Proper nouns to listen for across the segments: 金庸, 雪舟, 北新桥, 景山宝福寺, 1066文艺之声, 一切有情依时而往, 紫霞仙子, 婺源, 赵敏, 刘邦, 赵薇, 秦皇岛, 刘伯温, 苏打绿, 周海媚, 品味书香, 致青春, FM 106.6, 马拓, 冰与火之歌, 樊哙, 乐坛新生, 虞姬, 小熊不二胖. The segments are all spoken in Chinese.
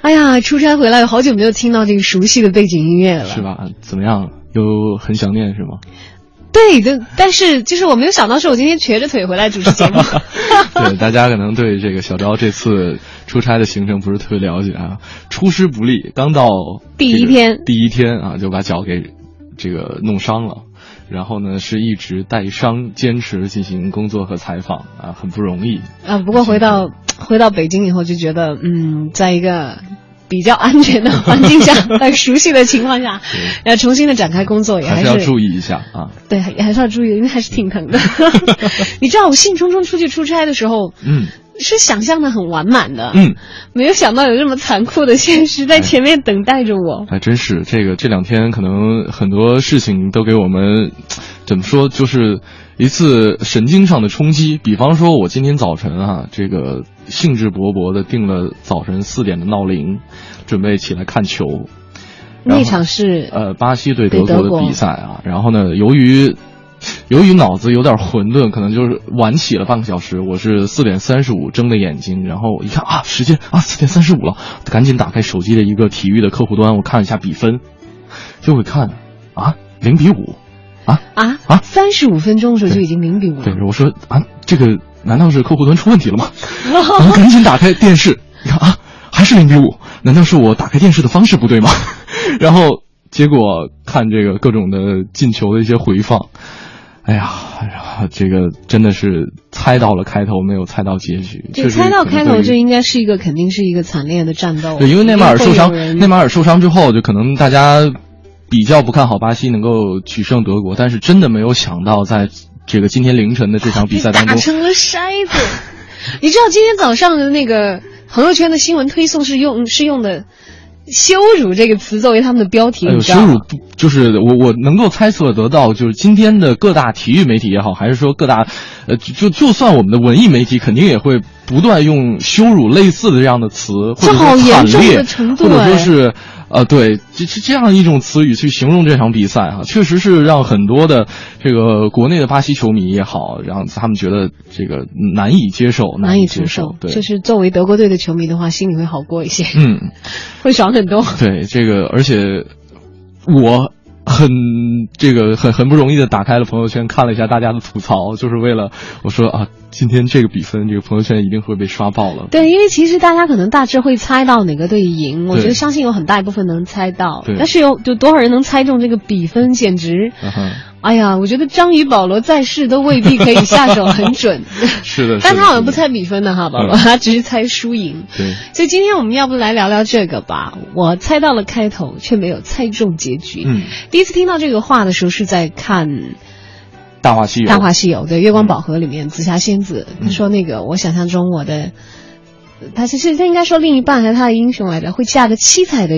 哎呀，出差回来好久没有听到这个熟悉的背景音乐了，是吧？怎么样，有很想念是吗？对的，但是就是我没有想到是我今天瘸着腿回来主持节目。对，大家可能对这个小昭这次出差的行程不是特别了解啊，出师不利，刚到第一天啊就把脚给这个弄伤了，然后呢是一直带伤坚持进行工作和采访啊，很不容易啊。不过回到北京以后就觉得在一个比较安全的环境下，在熟悉的情况下要重新的展开工作，也还是要注意一下啊。对，也还是要注意，因为还是挺疼的。你知道我兴冲冲出去出差的时候是想象的很完满的，没有想到有这么残酷的现实在前面等待着我。哎，真是这两天可能很多事情都给我们怎么说，就是一次神经上的冲击。比方说我今天早晨啊，这个兴致勃勃的定了早晨4点的闹铃，准备起来看球。那场是巴西对德国的比赛啊，然后呢由于脑子有点混沌，可能就是晚起了半个小时。我是4:35睁的眼睛，然后一看啊，时间啊4:35了，赶紧打开手机的一个体育的客户端，我看一下比分，就会看啊0-5啊！35分钟的时候就已经0-5了。对，我说啊，这个难道是客户端出问题了吗？然后赶紧打开电视，你看啊，还是0-5，难道是我打开电视的方式不对吗？然后结果看这个各种的进球的一些回放，哎呀，这个真的是猜到了开头，没有猜到结局。对，猜到开头就应该是一个，肯定是一个惨烈的战斗。对，因为内马尔受伤之后，就可能大家比较不看好巴西能够取胜德国，但是真的没有想到，在这个今天凌晨的这场比赛当中，打成了筛子。你知道今天早上的那个朋友圈的新闻推送是用的羞辱这个词作为他们的标题，你知道吗？羞辱就是我能够猜测得到，就是今天的各大体育媒体也好，还是说各大就算我们的文艺媒体，肯定也会不断用羞辱类似的这样的词，或者说惨烈，或者说是对，这样一种词语去形容这场比赛啊，确实是让很多的这个国内的巴西球迷也好，让他们觉得这个难以接受。对，就是作为德国队的球迷的话，心里会好过一些，会爽很多。对，这个而且我很不容易的打开了朋友圈，看了一下大家的吐槽，就是为了我说啊，今天这个比分，这个朋友圈一定会被刷爆了。对，因为其实大家可能大致会猜到哪个队赢，我觉得相信有很大一部分能猜到，但是有多少人能猜中这个比分，简直哎呀，我觉得章鱼保罗在世都未必可以下手很准。是的，但他好像不猜比分的哈，保罗他只是猜输赢。对，所以今天我们要不来聊聊这个吧。我猜到了开头，却没有猜中结局。第一次听到这个话的时候是在看《大话西游》，对，月光宝盒里面紫霞仙子他说那个我想象中我的，他其实他应该说另一半还是他的英雄来着，会驾着七色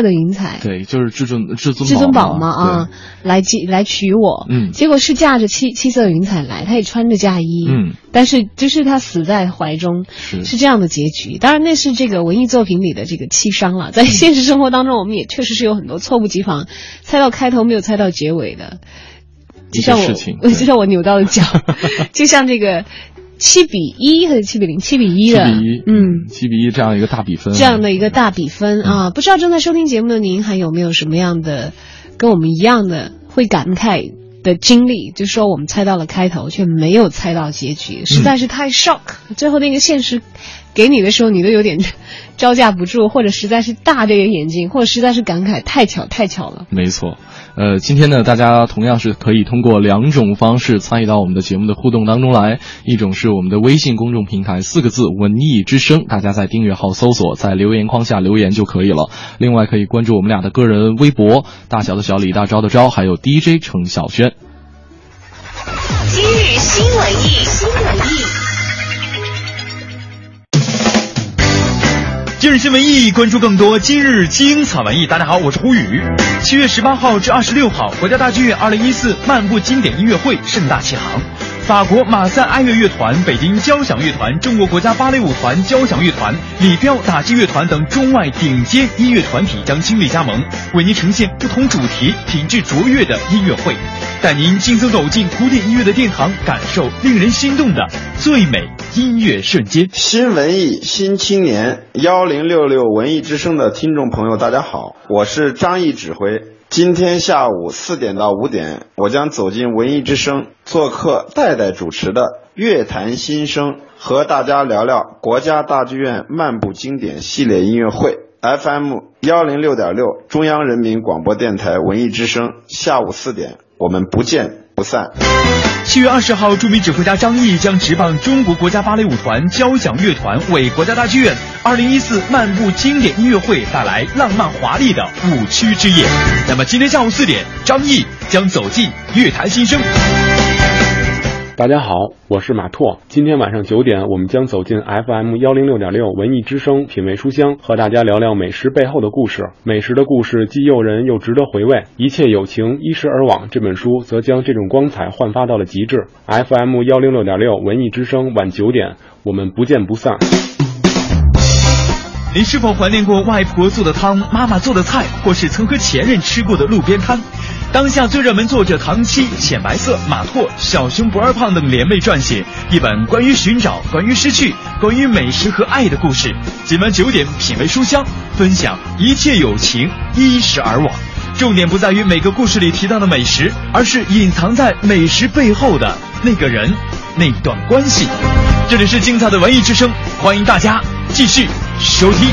的云彩，对，就是至尊宝嘛啊，来娶我，结果是驾着七色云彩来，他也穿着嫁衣，但是就是他死在怀中，是这样的结局。当然那是这个文艺作品里的这个七伤了，在现实生活当中我们也确实是有很多猝不及防猜到开头没有猜到结尾的，就像我扭到了脚。就像这个7-1还是7-0？7-1的，7-1这样一个大比分，不知道正在收听节目的您，还有没有什么样的跟我们一样的会感慨的经历？就说我们猜到了开头，却没有猜到结局，实在是太 shock，最后那个现实给你的时候，你都有点招架不住，或者实在是大着眼睛，或者实在是感慨太巧了。没错。今天呢，大家同样是可以通过2种方式参与到我们的节目的互动当中来。一种是我们的微信公众平台，4个字文艺之声，大家在订阅号搜索，在留言框下留言就可以了。另外可以关注我们俩的个人微博，大小的小李，大招的招，还有 DJ 程晓轩。今日新文艺。今日新文艺，关注更多今日精彩文艺。大家好，我是胡宇。7月18号至26号，国家大剧院2014漫步经典音乐会盛大启航。法国马赛爱乐乐团、北京交响乐团、中国国家芭蕾舞团、交响乐团、李彪打击乐团等中外顶尖音乐团体将倾力加盟，为您呈现不同主题、品质卓越的音乐会，带您轻松走进古典音乐的殿堂，感受令人心动的最美音乐瞬间。新文艺、新青年1066文艺之声的听众朋友，大家好，我是张毅指挥。今天下午4点到5点，我将走进文艺之声，做客戴戴主持的《乐坛新生》，和大家聊聊国家大剧院漫步经典系列音乐会。FM 106.6，中央人民广播电台文艺之声，下午4点，我们不见不散。7月20号，著名指挥家张毅将执棒中国国家芭蕾舞团、交响乐团，为国家大剧院2014漫步经典音乐会带来浪漫华丽的舞曲之夜。那么今天下午4点，张毅将走进乐坛新生。大家好，我是马拓。今天晚上9点，我们将走进 FM 106.6文艺之声，品味书香，和大家聊聊美食背后的故事。美食的故事既诱人又值得回味。一切有情依时而往这本书则将这种光彩焕发到了极致。FM 106.6文艺之声，晚9点，我们不见不散。您是否怀念过外婆做的汤、妈妈做的菜，或是曾和前任吃过的路边摊？当下最热门作者唐七、浅白色、马拓、小熊不二胖等联袂撰写一本关于寻找、关于失去、关于美食和爱的故事。今晚9点，品味书香，分享一切有情依时而往。重点不在于每个故事里提到的美食，而是隐藏在美食背后的那个人、那段关系。这里是精彩的文艺之声，欢迎大家继续收听。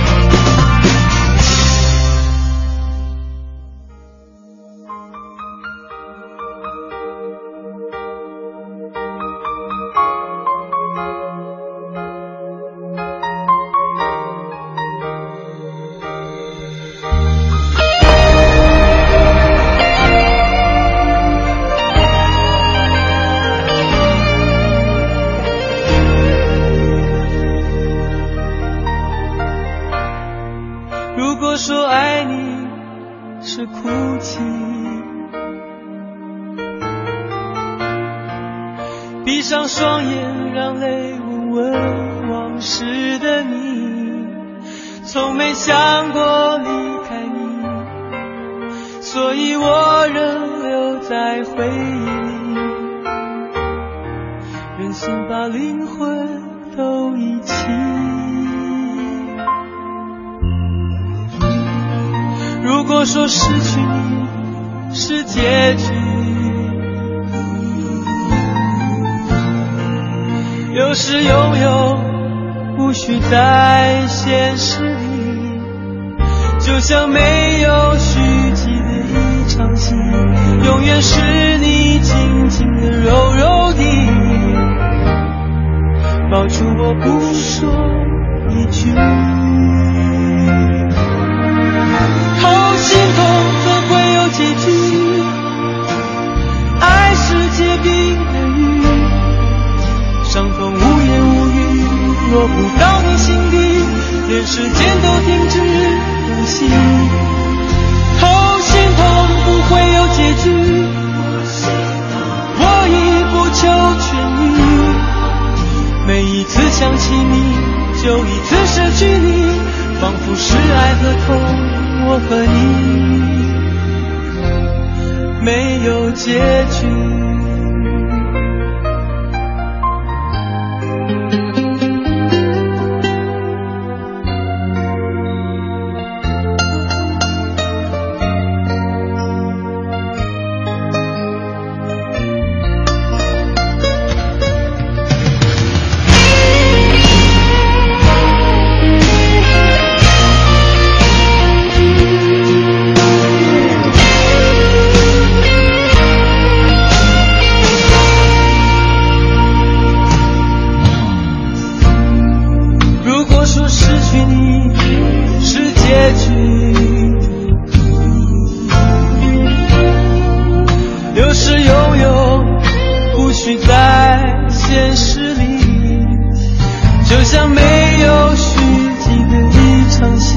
伤心，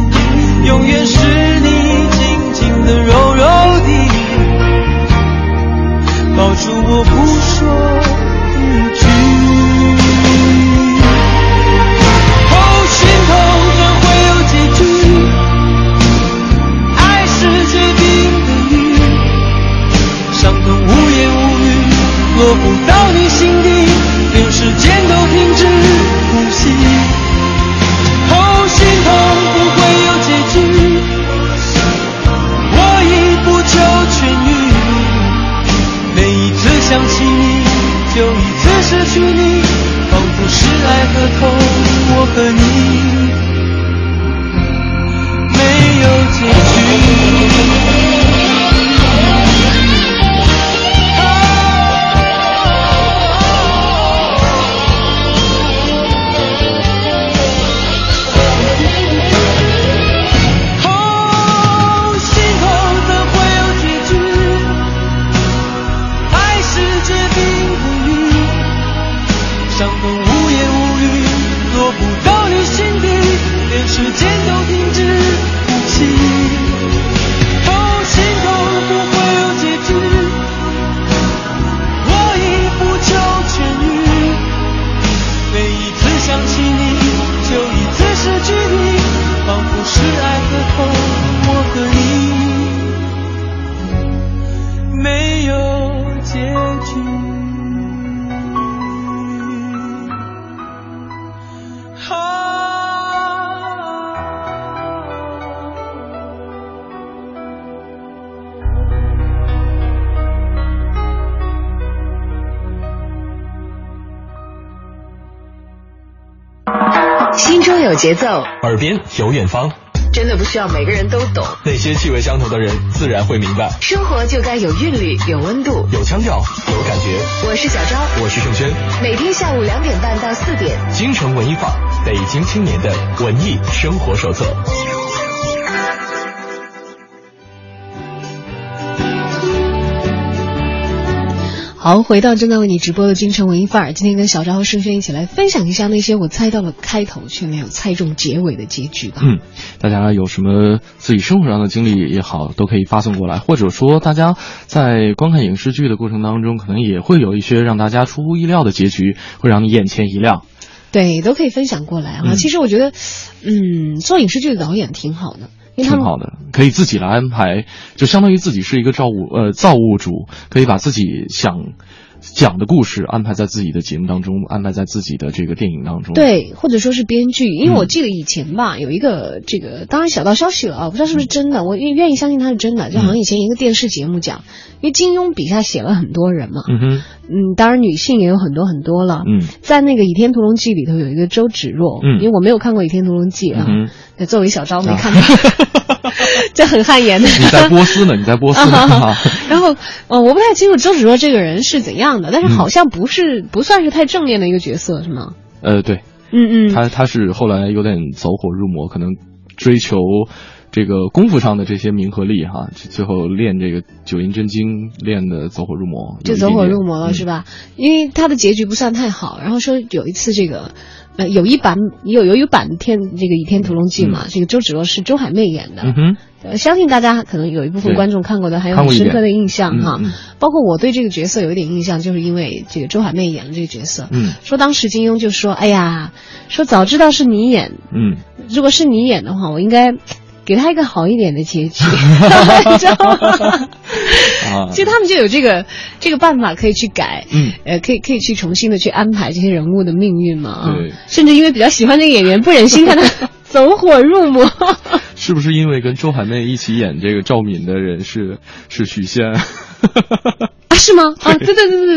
永远是你紧紧的柔柔地抱住我不说一句。落不到你心底，连时间都停止呼吸。哦，心痛不会有结局，我已不求痊愈。每一次想起你，就一次失去你，仿佛是爱和痛，我和你没有结局。节奏，耳边有远方，真的不需要每个人都懂，那些气味相投的人自然会明白，生活就该有韵律，有温度，有腔调，有感觉。我是小昭，我是盛轩，每天下午2:30到4点，京城文艺坊，北京青年的文艺生活手册。好，回到正在为你直播的京城文艺范儿，今天跟小昭和盛轩一起来分享一下那些我猜到了开头却没有猜中结尾的结局吧。嗯，大家有什么自己生活上的经历也好，都可以发送过来，或者说大家在观看影视剧的过程当中，可能也会有一些让大家出乎意料的结局，会让你眼前一亮。对，都可以分享过来啊。其实我觉得，做影视剧的导演挺好的。挺好的，可以自己来安排，就相当于自己是一个造物主，可以把自己想讲的故事安排在自己的节目当中，安排在自己的这个电影当中。对，或者说是编剧，因为我记得以前吧，有一个这个，当然小道消息了啊，不知道是不是真的，我愿意相信它是真的。就好像以前一个电视节目讲，因为金庸笔下写了很多人嘛，当然女性也有很多很多了。在那个《倚天屠龙记》里头有一个周芷若，因为我没有看过《倚天屠龙记》啊。作为小昭没看到，这很汗颜的。你在波斯呢？然后，我不太清楚周芷若这个人是怎样的，但是好像不算是太正面的一个角色，是吗？对，他是后来有点走火入魔，可能追求这个功夫上的这些名和利哈，最后练这个九阴真经练的走火入魔，就走火入魔了是吧？因为他的结局不算太好，然后说有一次这个。有一版这个《倚天屠龙记》嘛，这个周芷若是周海媚演的，相信大家可能有一部分观众看过的，还有很深刻的印象哈。包括我对这个角色有一点印象，就是因为这个周海媚演了这个角色。说当时金庸就说：“哎呀，说早知道是你演，如果是你演的话，我应该给他一个好一点的结局。”你知道吗？其实他们就有这个办法可以去改，可以去重新的去安排这些人物的命运嘛啊，甚至因为比较喜欢这个演员，不忍心看他走火入魔。是不是因为跟周海媚一起演这个赵敏的人是许仙？啊，是吗？啊，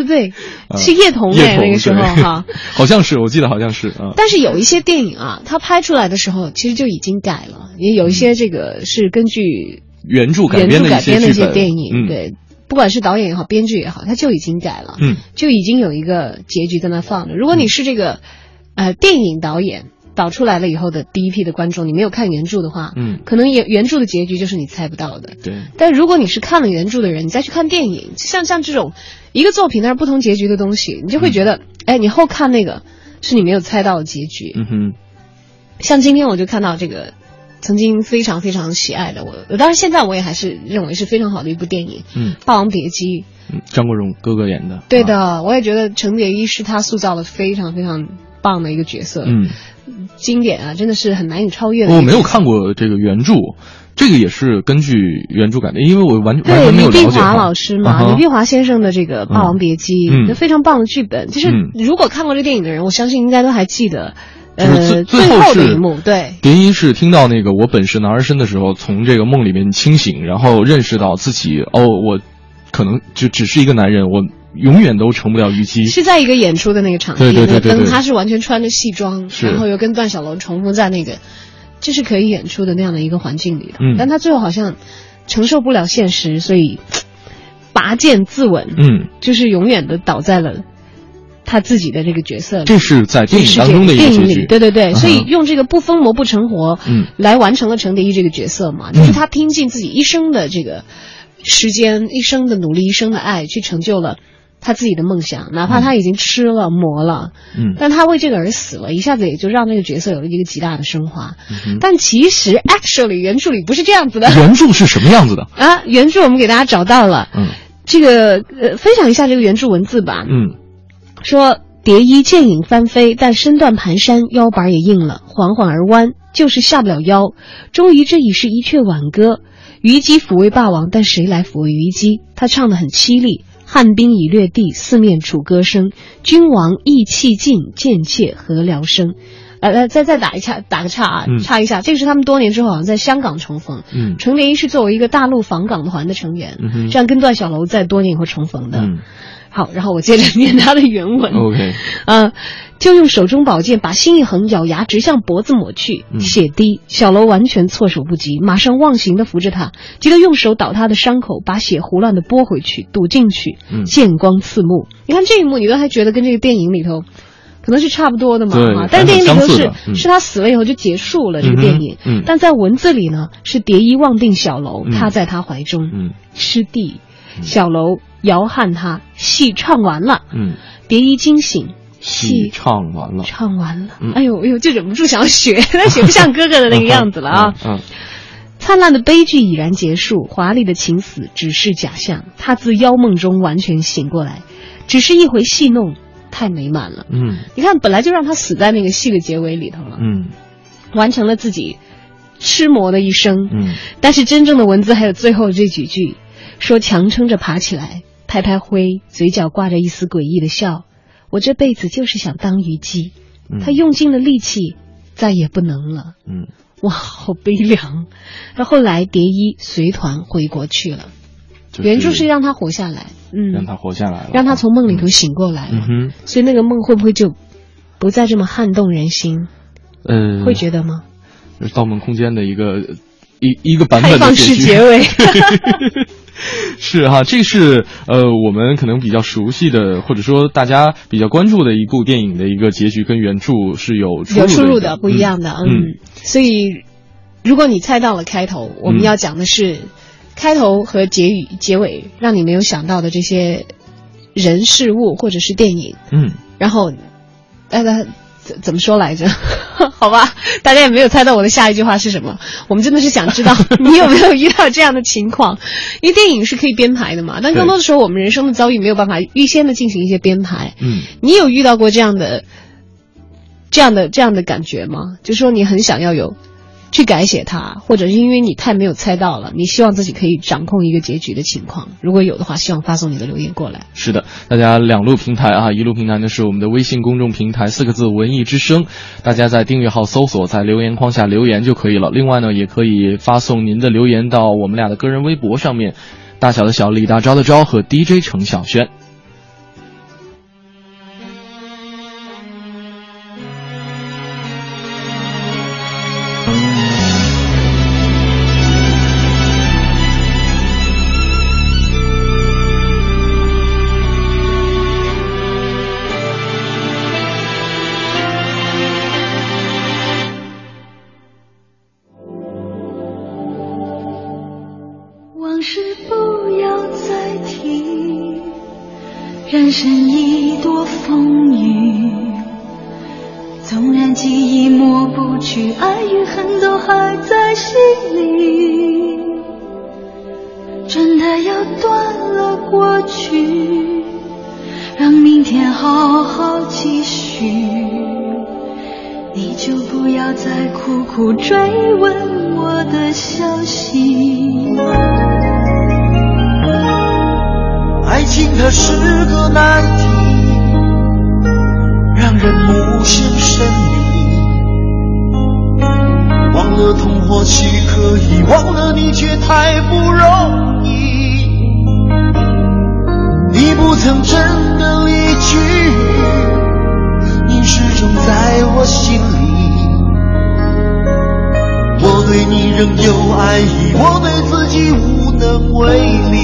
对，是叶童哎，那个时候哈，好像是，我记得好像是啊。但是有一些电影啊，它拍出来的时候其实就已经改了，也有一些这个是根据。原著改编的一些电影，对，不管是导演也好，编剧也好，他就已经改了，就已经有一个结局在那放着。如果你是这个，电影导演导出来了以后的第一批的观众，你没有看原著的话，可能原著的结局就是你猜不到的。对，但如果你是看了原著的人，你再去看电影，像这种一个作品那不同结局的东西，你就会觉得，哎，你后看那个是你没有猜到的结局。像今天我就看到这个。曾经非常非常喜爱的，我当然现在我也还是认为是非常好的一部电影，嗯，《霸王别姬》，张国荣哥哥演的，对的，啊，我也觉得程蝶衣是他塑造的非常非常棒的一个角色，嗯，经典啊，真的是很难以超越的。我没有看过这个原著，这个也是根据原著改的，因为我完全没有了解。对，李碧华老师嘛，李碧华先生的这个《霸王别姬》，那非常棒的剧本，就是如果看过这电影的人，我相信应该都还记得。就是最后的一幕，对，蝶衣是听到那个我本是男儿身的时候，从这个梦里面清醒，然后认识到自己，哦，我可能就只是一个男人，我永远都成不了虞姬。是在一个演出的那个场地，对，他是完全穿着戏装，然后又跟段小楼重复在那个，这是可以演出的那样的一个环境里的，但他最后好像承受不了现实，所以拔剑自刎，就是永远的倒在了他自己的这个角色。这是在电影当中的一个结局，对，所以用这个不疯魔不成活来完成了程蝶衣这个角色嘛，就是他拼尽自己一生的这个时间，一生的努力，一生的爱，去成就了他自己的梦想，哪怕他已经吃了磨了，但他为这个而死了，一下子也就让那个角色有了一个极大的升华。但其实 actually 原著里不是这样子的。原著是什么样子的啊？原著我们给大家找到了，这个分享一下这个原著文字吧。说蝶衣剑影翻飞，但身段蹒跚，腰板也硬了，缓缓而弯，就是下不了腰。终于这已是一阙挽歌，虞姬抚慰霸王，但谁来抚慰虞姬？他唱得很凄厉，汉兵已掠地，四面楚歌声，君王意气尽，贱妾何聊生。再打个岔，这个是他们多年之后好像在香港重逢。程蝶衣是作为一个大陆访港团的成员，这样跟段小楼在多年以后重逢的。好，然后我接着念他的原文。OK， 就用手中宝剑把心一横，咬牙直向脖子抹去，血滴。小楼完全措手不及，马上忘形的扶着他，急得用手捣他的伤口，把血胡乱的拨回去，堵进去，剑光刺目。你看这一幕，你都还觉得跟这个电影里头可能是差不多的嘛，但是电影里头是他死了以后就结束了这个电影，但在文字里呢是蝶衣望定小楼，他在他怀中，师弟，小楼摇撼他，戏唱完了，蝶衣惊醒，戏唱完了，哎呦，就忍不住想要学，但学不像哥哥的那个样子了啊。灿烂的悲剧已然结束，华丽的情死只是假象，他自妖梦中完全醒过来，只是一回戏弄。太美满了，你看本来就让他死在那个戏的结尾里头了，完成了自己痴魔的一生，但是真正的文字还有最后这几句，说强撑着爬起来，拍拍灰，嘴角挂着一丝诡异的笑，我这辈子就是想当虞姬，他用尽了力气，再也不能了，哇，好悲凉。那后来蝶衣随团回国去了。原著是让他活下来，让他活下来了，让他从梦里头醒过来了，所以那个梦会不会就不再这么撼动人心？会觉得吗？就是《盗梦空间》的一个版本的结局，开放式结尾。是哈，这是我们可能比较熟悉的，或者说大家比较关注的一部电影的一个结局，跟原著是有出入的，不一样的。所以如果你猜到了开头，我们要讲的是。开头和结尾让你没有想到的这些人事物或者是电影，然后大家怎么说来着？好吧，大家也没有猜到我的下一句话是什么。我们真的是想知道你有没有遇到这样的情况，因为电影是可以编排的嘛，但更多的时候我们人生的遭遇没有办法预先的进行一些编排。你有遇到过这样的感觉吗？就说你很想要有。去改写它，或者是因为你太没有猜到了，你希望自己可以掌控一个结局的情况，如果有的话希望发送你的留言过来。是的，大家两路平台啊，一路平台呢是我们的微信公众平台，四个字文艺之声，大家在订阅号搜索，在留言框下留言就可以了。另外呢也可以发送您的留言到我们俩的个人微博上面，大小的小，李大钊的钊和 DJ 程晓轩。往事不要再提，记忆抹不去，爱与恨都还在心里，真的要断了过去，让明天好好继续，你就不要再苦苦追问我的消息。爱情它是个难题，让人目眩神迷，忘了痛或许可以，忘了你却太不容易。你不曾真的离去，你始终在我心里，我对你仍有爱意，我对自己无能为力，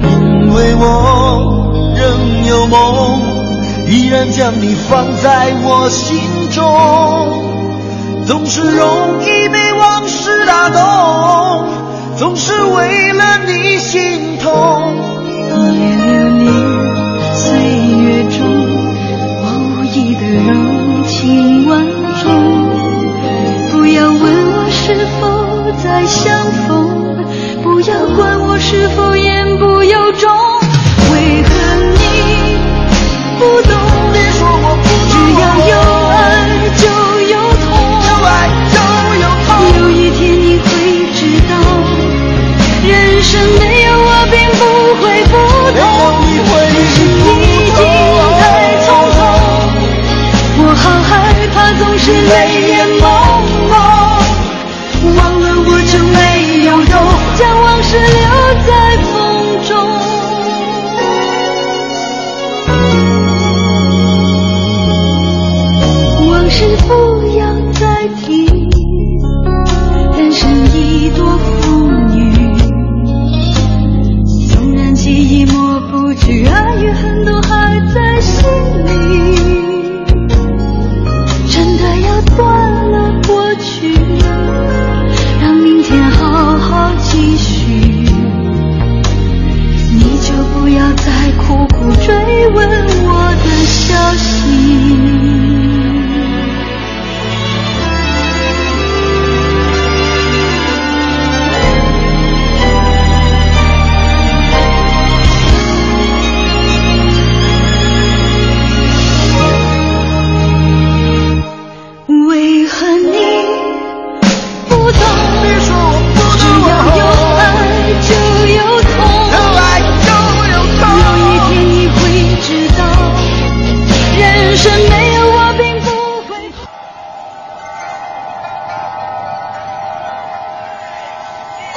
因为我仍有梦，依然将你放在我心中，总是容易被往事打动，总是为了你心痛。也流连岁月中，我无意的柔情万种，不要问我是否再相逢，不要管我是否言不由衷，为何你不懂，别说我不懂，只要有爱就有痛，有爱就有痛，有一天你会知道，人生没有我并不会不同，人生已经太匆匆，我好害怕总是泪眼朦胧，忘了我就没有用，将往事留在风中。往事不要再提，人生已多风雨，纵然记忆抹不去，爱与恨都还在心里，真的要断了过去，让明天好好继续，你就不要再苦苦追问我的消息。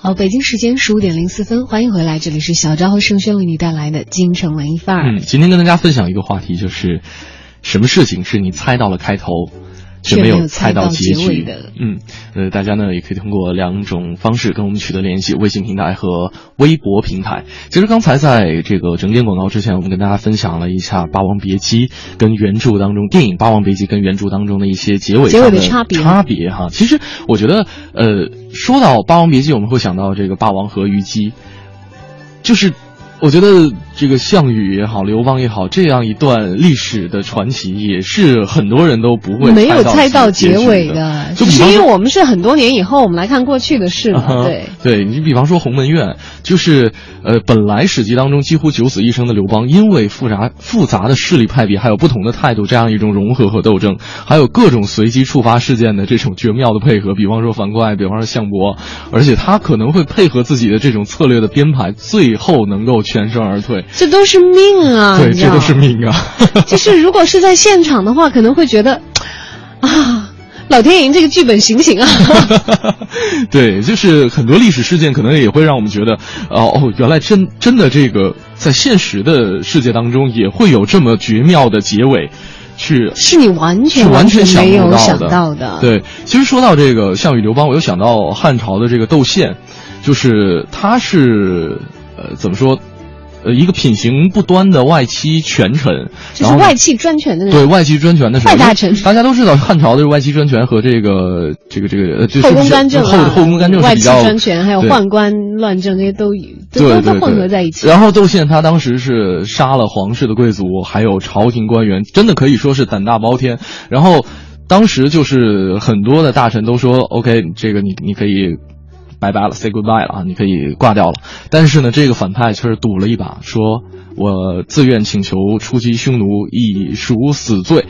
好，北京时间15:04，欢迎回来，这里是小昭和盛轩为你带来的京城文艺范儿。今天跟大家分享一个话题，就是什么事情是你猜到了开头，却没有猜到结局的。大家呢也可以通过两种方式跟我们取得联系，微信平台和微博平台。其实刚才在这个整点广告之前，我们跟大家分享了一下《霸王别姬》跟原著当中，电影《霸王别姬》跟原著当中的一些结尾的差别哈。其实我觉得，说到《霸王别姬》，我们会想到这个霸王和虞姬，就是我觉得这个项羽也好，刘邦也好，这样一段历史的传奇，也是很多人都不会没有猜到结尾的，就是因为我们是很多年以后我们来看过去的事嘛。对，你比方说鸿门宴，就是本来史记当中几乎九死一生的刘邦，因为复杂的势力派别，还有不同的态度，这样一种融合和斗争，还有各种随机触发事件的这种绝妙的配合，比方说樊哙，比方说项伯，而且他可能会配合自己的这种策略的编排，最后能够全身而退。这都是命啊！对，这都是命啊！就是如果是在现场的话，可能会觉得，啊，老天爷，这个剧本行不行啊？对，就是很多历史事件可能也会让我们觉得，原来真的这个在现实的世界当中也会有这么绝妙的结尾。是你完全没有想到的。对，其实说到这个项羽刘邦，我又想到汉朝的这个窦宪，就是他是怎么说？一个品行不端的外戚权臣，就是外戚专权的人。对，外戚专权的人，外大臣。大家都知道汉朝的外戚专权和这个后宫干政啊，后宫干政是比较，外戚专权还有宦官乱政，这些都混合在一起。然后窦宪他当时是杀了皇室的贵族，还有朝廷官员，真的可以说是胆大包天。然后当时就是很多的大臣都说 OK， 这个你可以拜拜了 say goodbye 了啊，你可以挂掉了。但是呢，这个反派却是赌了一把，说我自愿请求出击匈奴以赎死罪。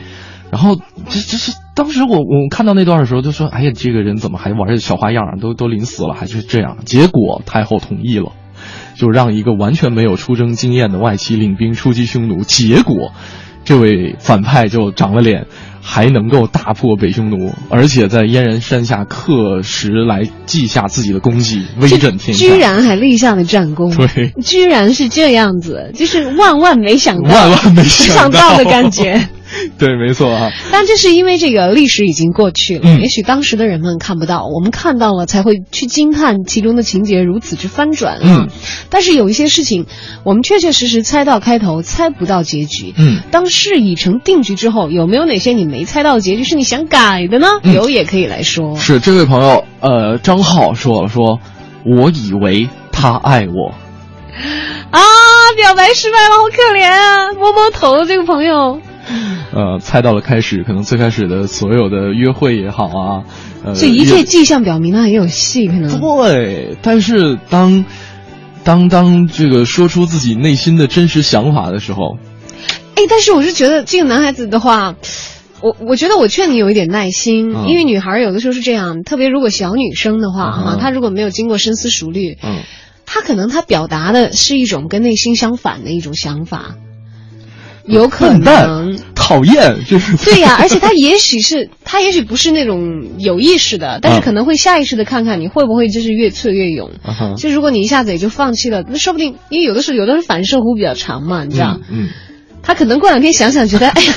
然后这是当时我看到那段的时候就说，哎呀，这个人怎么还玩这小花样啊，都临死了还是这样。结果太后同意了，就让一个完全没有出征经验的外戚领兵出击匈奴，结果这位反派就长了脸，还能够大破北匈奴，而且在燕然山下刻石来记下自己的功绩，威震天下，居然还立下了战功。对，居然是这样子，就是万万没想到的感觉。对，没错啊。但这是因为这个历史已经过去了，也许当时的人们看不到，我们看到了才会去惊叹其中的情节如此之翻转啊。但是有一些事情我们确确实实猜到开头，猜不到结局。当事已成定局之后，有没有哪些你没猜到的结局是你想改的呢？有也可以来说。是这位朋友张浩说了，说我以为他爱我啊，表白失败了，好可怜啊，摸摸头。这个朋友猜到了开始，可能最开始的所有的约会也好啊，所以一切迹象表明呢，也有戏可能。对，但是当这个说出自己内心的真实想法的时候，哎，但是我是觉得这个男孩子的话，我觉得我劝你有一点耐心，因为女孩有的时候是这样，特别如果小女生的话啊，她如果没有经过深思熟虑，她可能她表达的是一种跟内心相反的一种想法。有可能讨厌，就是对呀，而且他也许不是那种有意识的，但是可能会下意识的看看你会不会就是越挫越勇。就如果你一下子也就放弃了，那说不定因为有的时候反射弧比较长嘛，你知道，他可能过两天想想觉得，哎呀，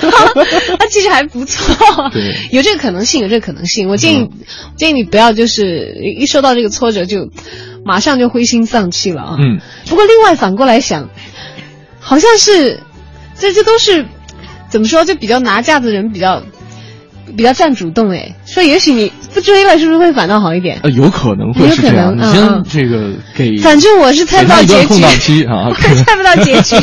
他其实还不错，有这个可能性，有这个可能性。我建议你不要就是一受到这个挫折就马上就灰心丧气了啊。不过另外反过来想，好像是。这都是怎么说，就比较拿架子的人比较占主动。所以也许你不追了是不是会反倒好一点？有可能会是这样。你先这个给，反正我是猜不到结局啊，我猜不到结局。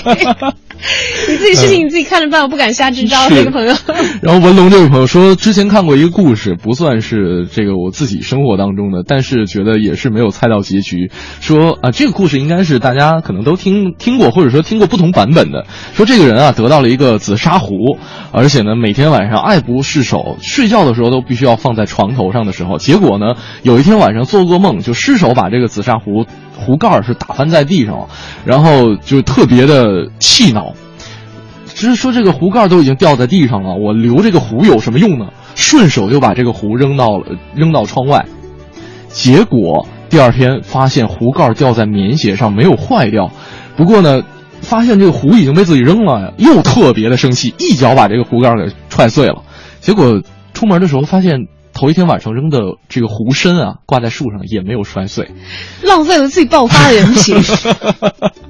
你自己事情你自己看着办，我不敢瞎支招。这个朋友，然后文龙这位朋友说，之前看过一个故事，不算是这个我自己生活当中的，但是觉得也是没有猜到结局。说啊，这个故事应该是大家可能都听过，或者说听过不同版本的。说这个人啊得到了一个紫砂壶，而且呢每天晚上爱不释手，睡觉的时候都必须要放在床头上的时候，结果呢有一天晚上做噩梦，就失手把这个紫砂壶盖是打翻在地上，然后就特别的气恼，只是说这个壶盖都已经掉在地上了，我留这个壶有什么用呢？顺手就把这个壶扔到窗外，结果第二天发现壶盖掉在棉鞋上没有坏掉，不过呢发现这个壶已经被自己扔了，又特别的生气，一脚把这个壶盖给踹碎了。结果出门的时候发现头一天晚上扔的这个壶身啊，挂在树上也没有摔碎，浪费了自己爆发的人品。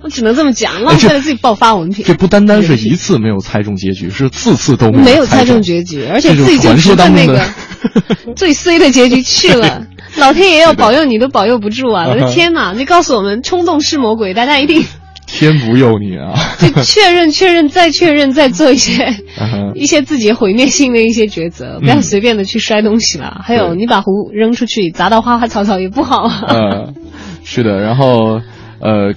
我只能这么讲，浪费了自己爆发文凭。这不单单是一次没有猜中结局，是次次都没有猜中结局，而且自己就知道那个最衰的结局去了。老天爷要保佑你都保佑不住啊！我的天哪，就告诉我们冲动是魔鬼，大家一定。天不佑你啊！就确认，再做一些自己毁灭性的一些抉择，不要随便的去摔东西了。还有，你把壶扔出去砸到花花草草也不好啊。是的。然后，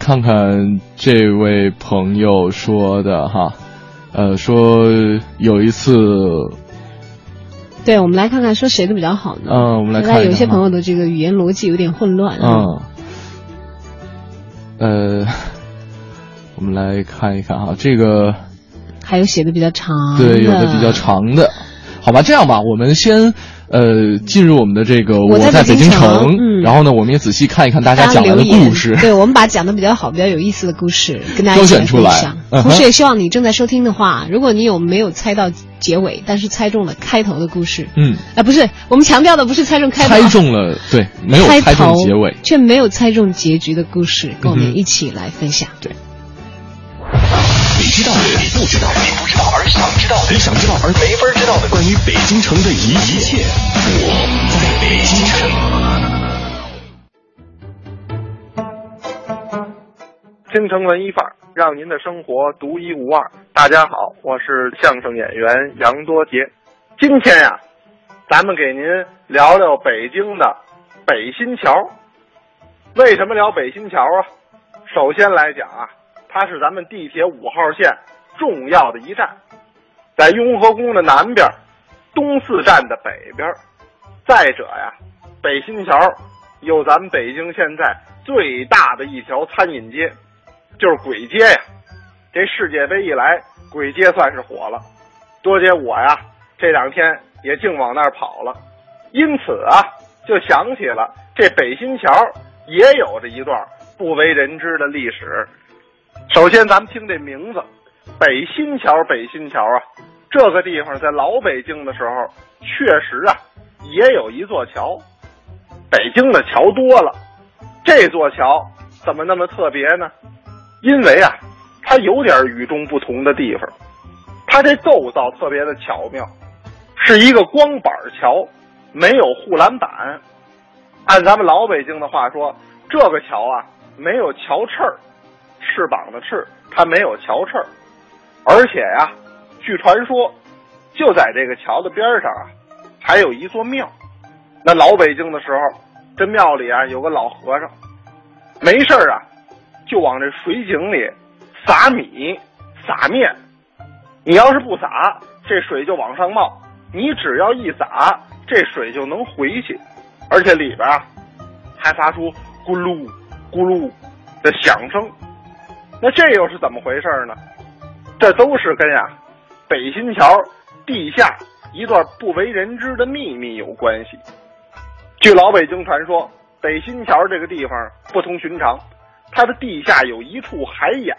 看看这位朋友说的哈，说有一次。对，我们来看看说谁的比较好呢？我们来看看有些朋友的这个语言逻辑有点混乱啊。我们来看一看哈，这个还有写的比较长的，对，有的比较长的，好吧，这样吧，我们先进入我们的这个我在北京城，然后呢我们也仔细看一看大家讲来的故事，对，我们把讲的比较好比较有意思的故事跟大家一起来分享。同时也希望你正在收听的话，如果你有没有猜到结尾但是猜中了开头的故事，不是，我们强调的不是猜中开头，猜中了，对，没有猜中结尾却没有猜中结局的故事，跟我们一起来分享。对，你知道的，你不知道的，你不知道而想知道的，你想知道而没法知道的，关于北京城的一切，我在北京城。京城文艺范儿，让您的生活独一无二。大家好，我是相声演员杨多杰。今天呀，咱们给您聊聊北京的北新桥。为什么聊北新桥啊？首先来讲啊，它是咱们地铁5号线重要的一站，在雍和宫的南边，东四站的北边。再者呀，北新桥有咱们北京现在最大的一条餐饮街，就是簋街呀。这世界杯一来，簋街算是火了，多姐我呀这两天也净往那儿跑了，因此啊就想起了这北新桥也有着一段不为人知的历史。首先咱们听这名字，北新桥，北新桥啊，这个地方在老北京的时候确实啊也有一座桥，北京的桥多了，这座桥怎么那么特别呢？因为啊它有点与众不同的地方，它这构造特别的巧妙，是一个光板桥，没有护栏板。按咱们老北京的话说，这个桥啊没有桥翅儿，翅膀的翅，它没有桥翅。而且呀，据传说就在这个桥的边上啊还有一座庙。那老北京的时候，这庙里啊有个老和尚，没事啊就往这水井里撒米撒面，你要是不撒，这水就往上冒，你只要一撒，这水就能回去，而且里边啊还发出咕噜咕噜的响声。那这又是怎么回事呢？这都是跟呀北新桥地下一段不为人知的秘密有关系。据老北京传说，北新桥这个地方不同寻常，它的地下有一处海眼，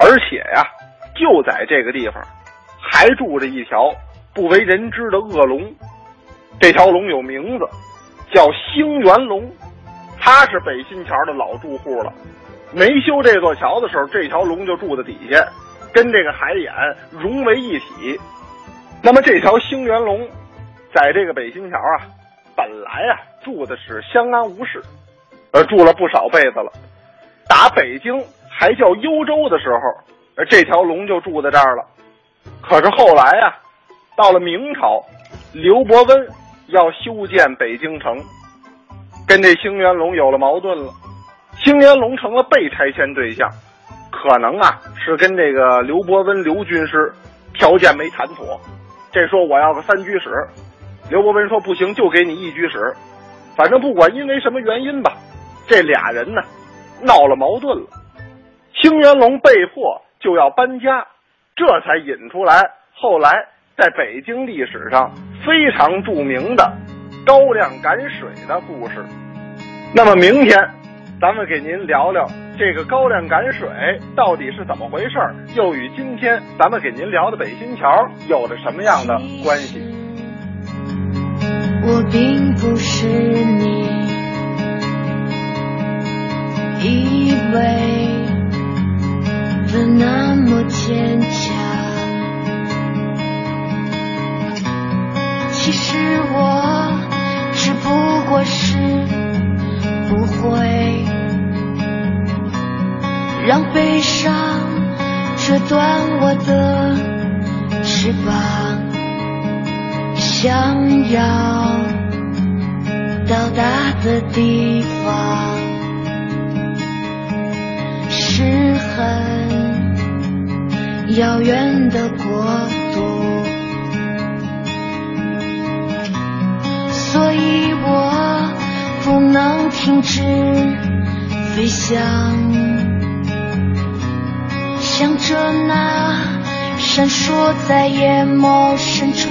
而且呀就在这个地方还住着一条不为人知的恶龙。这条龙有名字，叫兴元龙，它是北新桥的老住户了。没修这座桥的时候，这条龙就住在底下，跟这个海眼融为一体。那么这条兴元龙在这个北新桥啊本来啊住的是相安无事，住了不少辈子了。打北京还叫幽州的时候，这条龙就住在这儿了。可是后来啊到了明朝，刘伯温要修建北京城，跟这兴元龙有了矛盾了，兴元龙成了被拆迁对象，可能啊是跟这个刘伯温刘军师条件没谈妥，这说我要个3居室，刘伯温说不行，就给你1居室。反正不管因为什么原因吧，这俩人呢闹了矛盾了，兴元龙被迫就要搬家，这才引出来后来在北京历史上非常著名的高亮赶水的故事。那么明天咱们给您聊聊这个高亮赶水到底是怎么回事，又与今天咱们给您聊的北新桥有着什么样的关系。我并不是你以为的那么坚强，其实我只不过是不会让悲伤折断我的翅膀，想要到达的地方是很遥远的国度，所以我不能停止飞翔，想着那闪烁在眼眸深处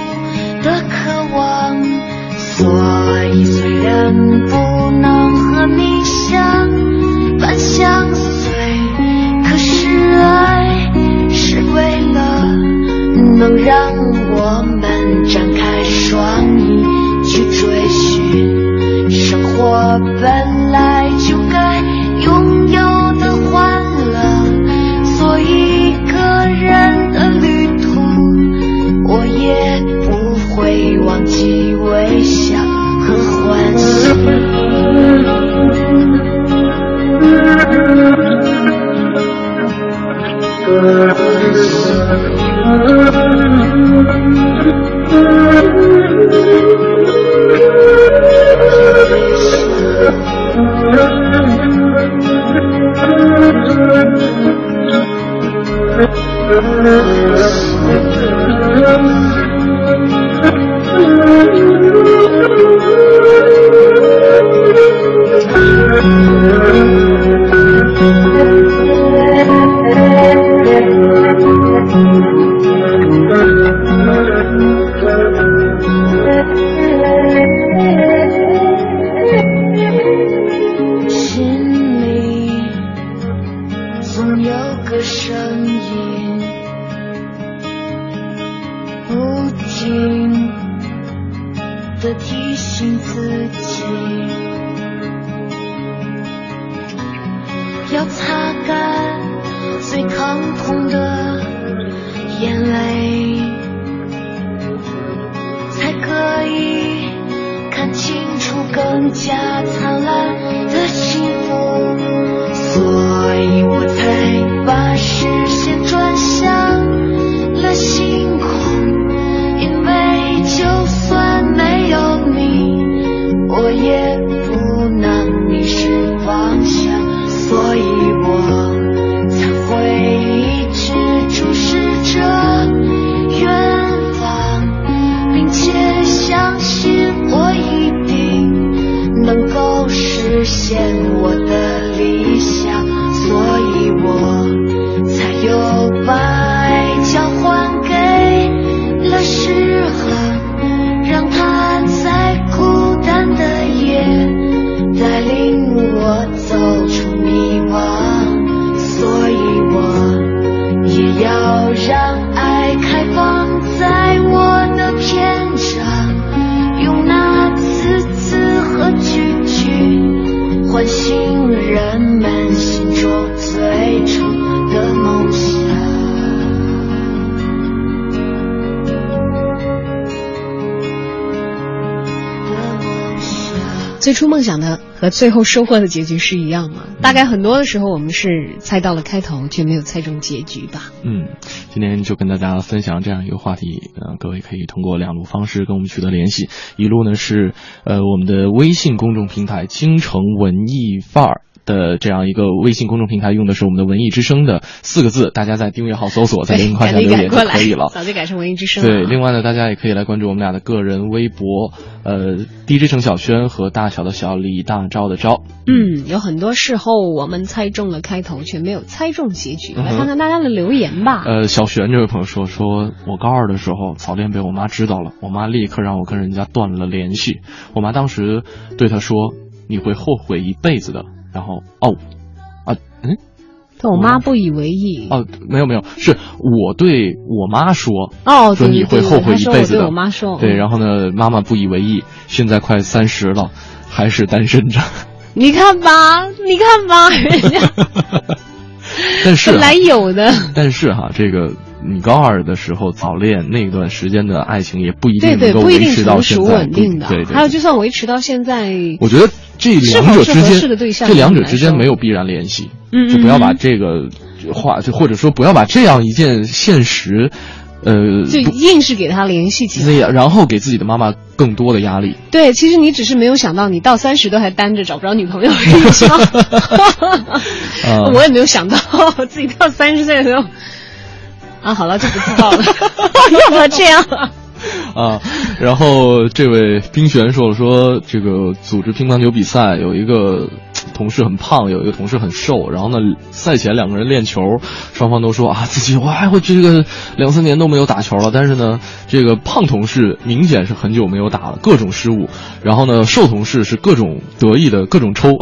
所以虽然不能和你相伴相随，可是爱是为了能让我们张开双翼去追寻生活本来就该拥有的欢乐，所以一个人的旅途我也不会忘记微笑和欢喜。最初梦想的和最后收获的结局是一样吗？大概很多的时候我们是猜到了开头，却没有猜中结局吧。今天就跟大家分享这样一个话题，各位可以通过两路方式跟我们取得联系。一路呢是我们的微信公众平台京城文艺范儿的这样一个微信公众平台，用的是我们的文艺之声的4个字，大家在订阅号搜索，在零块钱留言就可以了，早就改成文艺之声了。对，另外呢大家也可以来关注我们俩的个人微博，DJ 程小轩和大小的小李大招的招。有很多事后我们猜中了开头，却没有猜中结局。来看看大家的留言吧。小璇这位朋友说我高2的时候早恋被我妈知道了，我妈立刻让我跟人家断了联系，我妈当时对她说你会后悔一辈子的，然后但我妈不以为意。没有，是我对我妈说，说你会后悔一辈子的。对，我对我妈说，对，然后呢，妈妈不以为意。现在快30了，还是单身着。你看吧，人家。但是本来有的。但是哈，这个你高2的时候早恋那段时间的爱情也不一定能够维持到现在，对对，不一定成熟稳定的。对，还有就算维持到现在，我觉得。这两者之间没有必然联系，就不要把这个话，就或者说不要把这样一件现实，就硬是给它联系起来，然后给自己的妈妈更多的压力。对，其实你只是没有想到，你到30都还单着，找不着女朋友是一桩。我也没有想到自己到30岁的时候，好了就不知道了，要不要这样？然后这位冰璇说这个组织乒乓球比赛有一个同事很胖，有一个同事很瘦，然后呢赛前两个人练球，双方都说啊自己哇我这个2-3年都没有打球了，但是呢这个胖同事明显是很久没有打了，各种失误，然后呢瘦同事是各种得意的各种抽，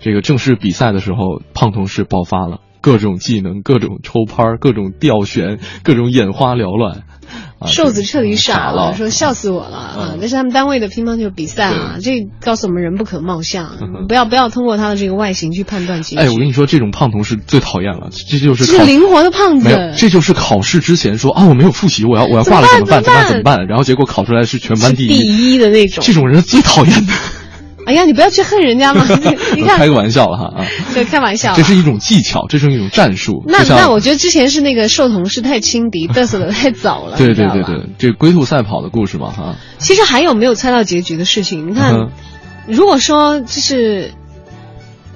这个正式比赛的时候胖同事爆发了，各种技能，各种抽拍，各种吊悬，各种眼花缭乱。瘦子彻底傻了，说笑死我了啊！这是他们单位的乒乓球比赛啊，这告诉我们人不可貌相，不要通过他的这个外形去判断结局。哎，我跟你说，这种胖同事最讨厌了，这就是灵活的胖子，这就是考试之前说啊我没有复习，我要挂了怎么办？然后结果考出来是全班第一的那种，这种人最讨厌的。哎呀，你不要去恨人家嘛！你看，开个玩笑了哈啊！对，开玩笑。这是一种技巧，这是一种战术。那我觉得之前是那个瘦同事太轻敌，嘚瑟的太早了。对，这龟兔赛跑的故事嘛哈。其实还有没有猜到结局的事情？你看，如果说就是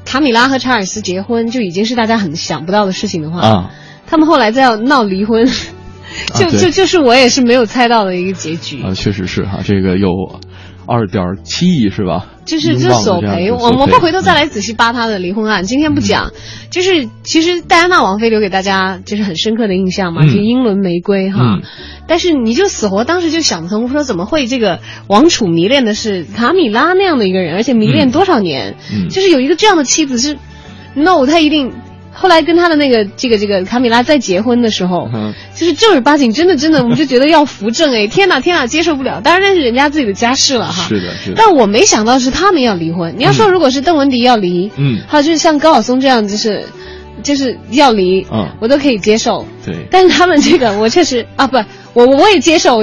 卡米拉和查尔斯结婚就已经是大家很想不到的事情的话，啊，他们后来再要闹离婚。就是我也是没有猜到的一个结局啊，确实是哈，这个有2.7亿是吧？就是索赔，我们回头再来仔细扒他的离婚案，今天不讲。就是其实戴安娜王妃留给大家就是很深刻的印象嘛，就英伦玫瑰哈。但是你就死活当时就想不通，说怎么会这个王储迷恋的是卡米拉那样的一个人，而且迷恋多少年？就是有一个这样的妻子是 ，no， 他一定。后来跟他的那个这个卡米拉在结婚的时候，就是正儿八经，真的，我们就觉得要扶正哎，天哪，接受不了。当然那是人家自己的家事了哈。是的。但我没想到是他们要离婚。你要说如果是邓文迪要离，还有就是像高晓松这样，就是要离，我都可以接受。对。但是他们这个，我确实啊，不，我也接受，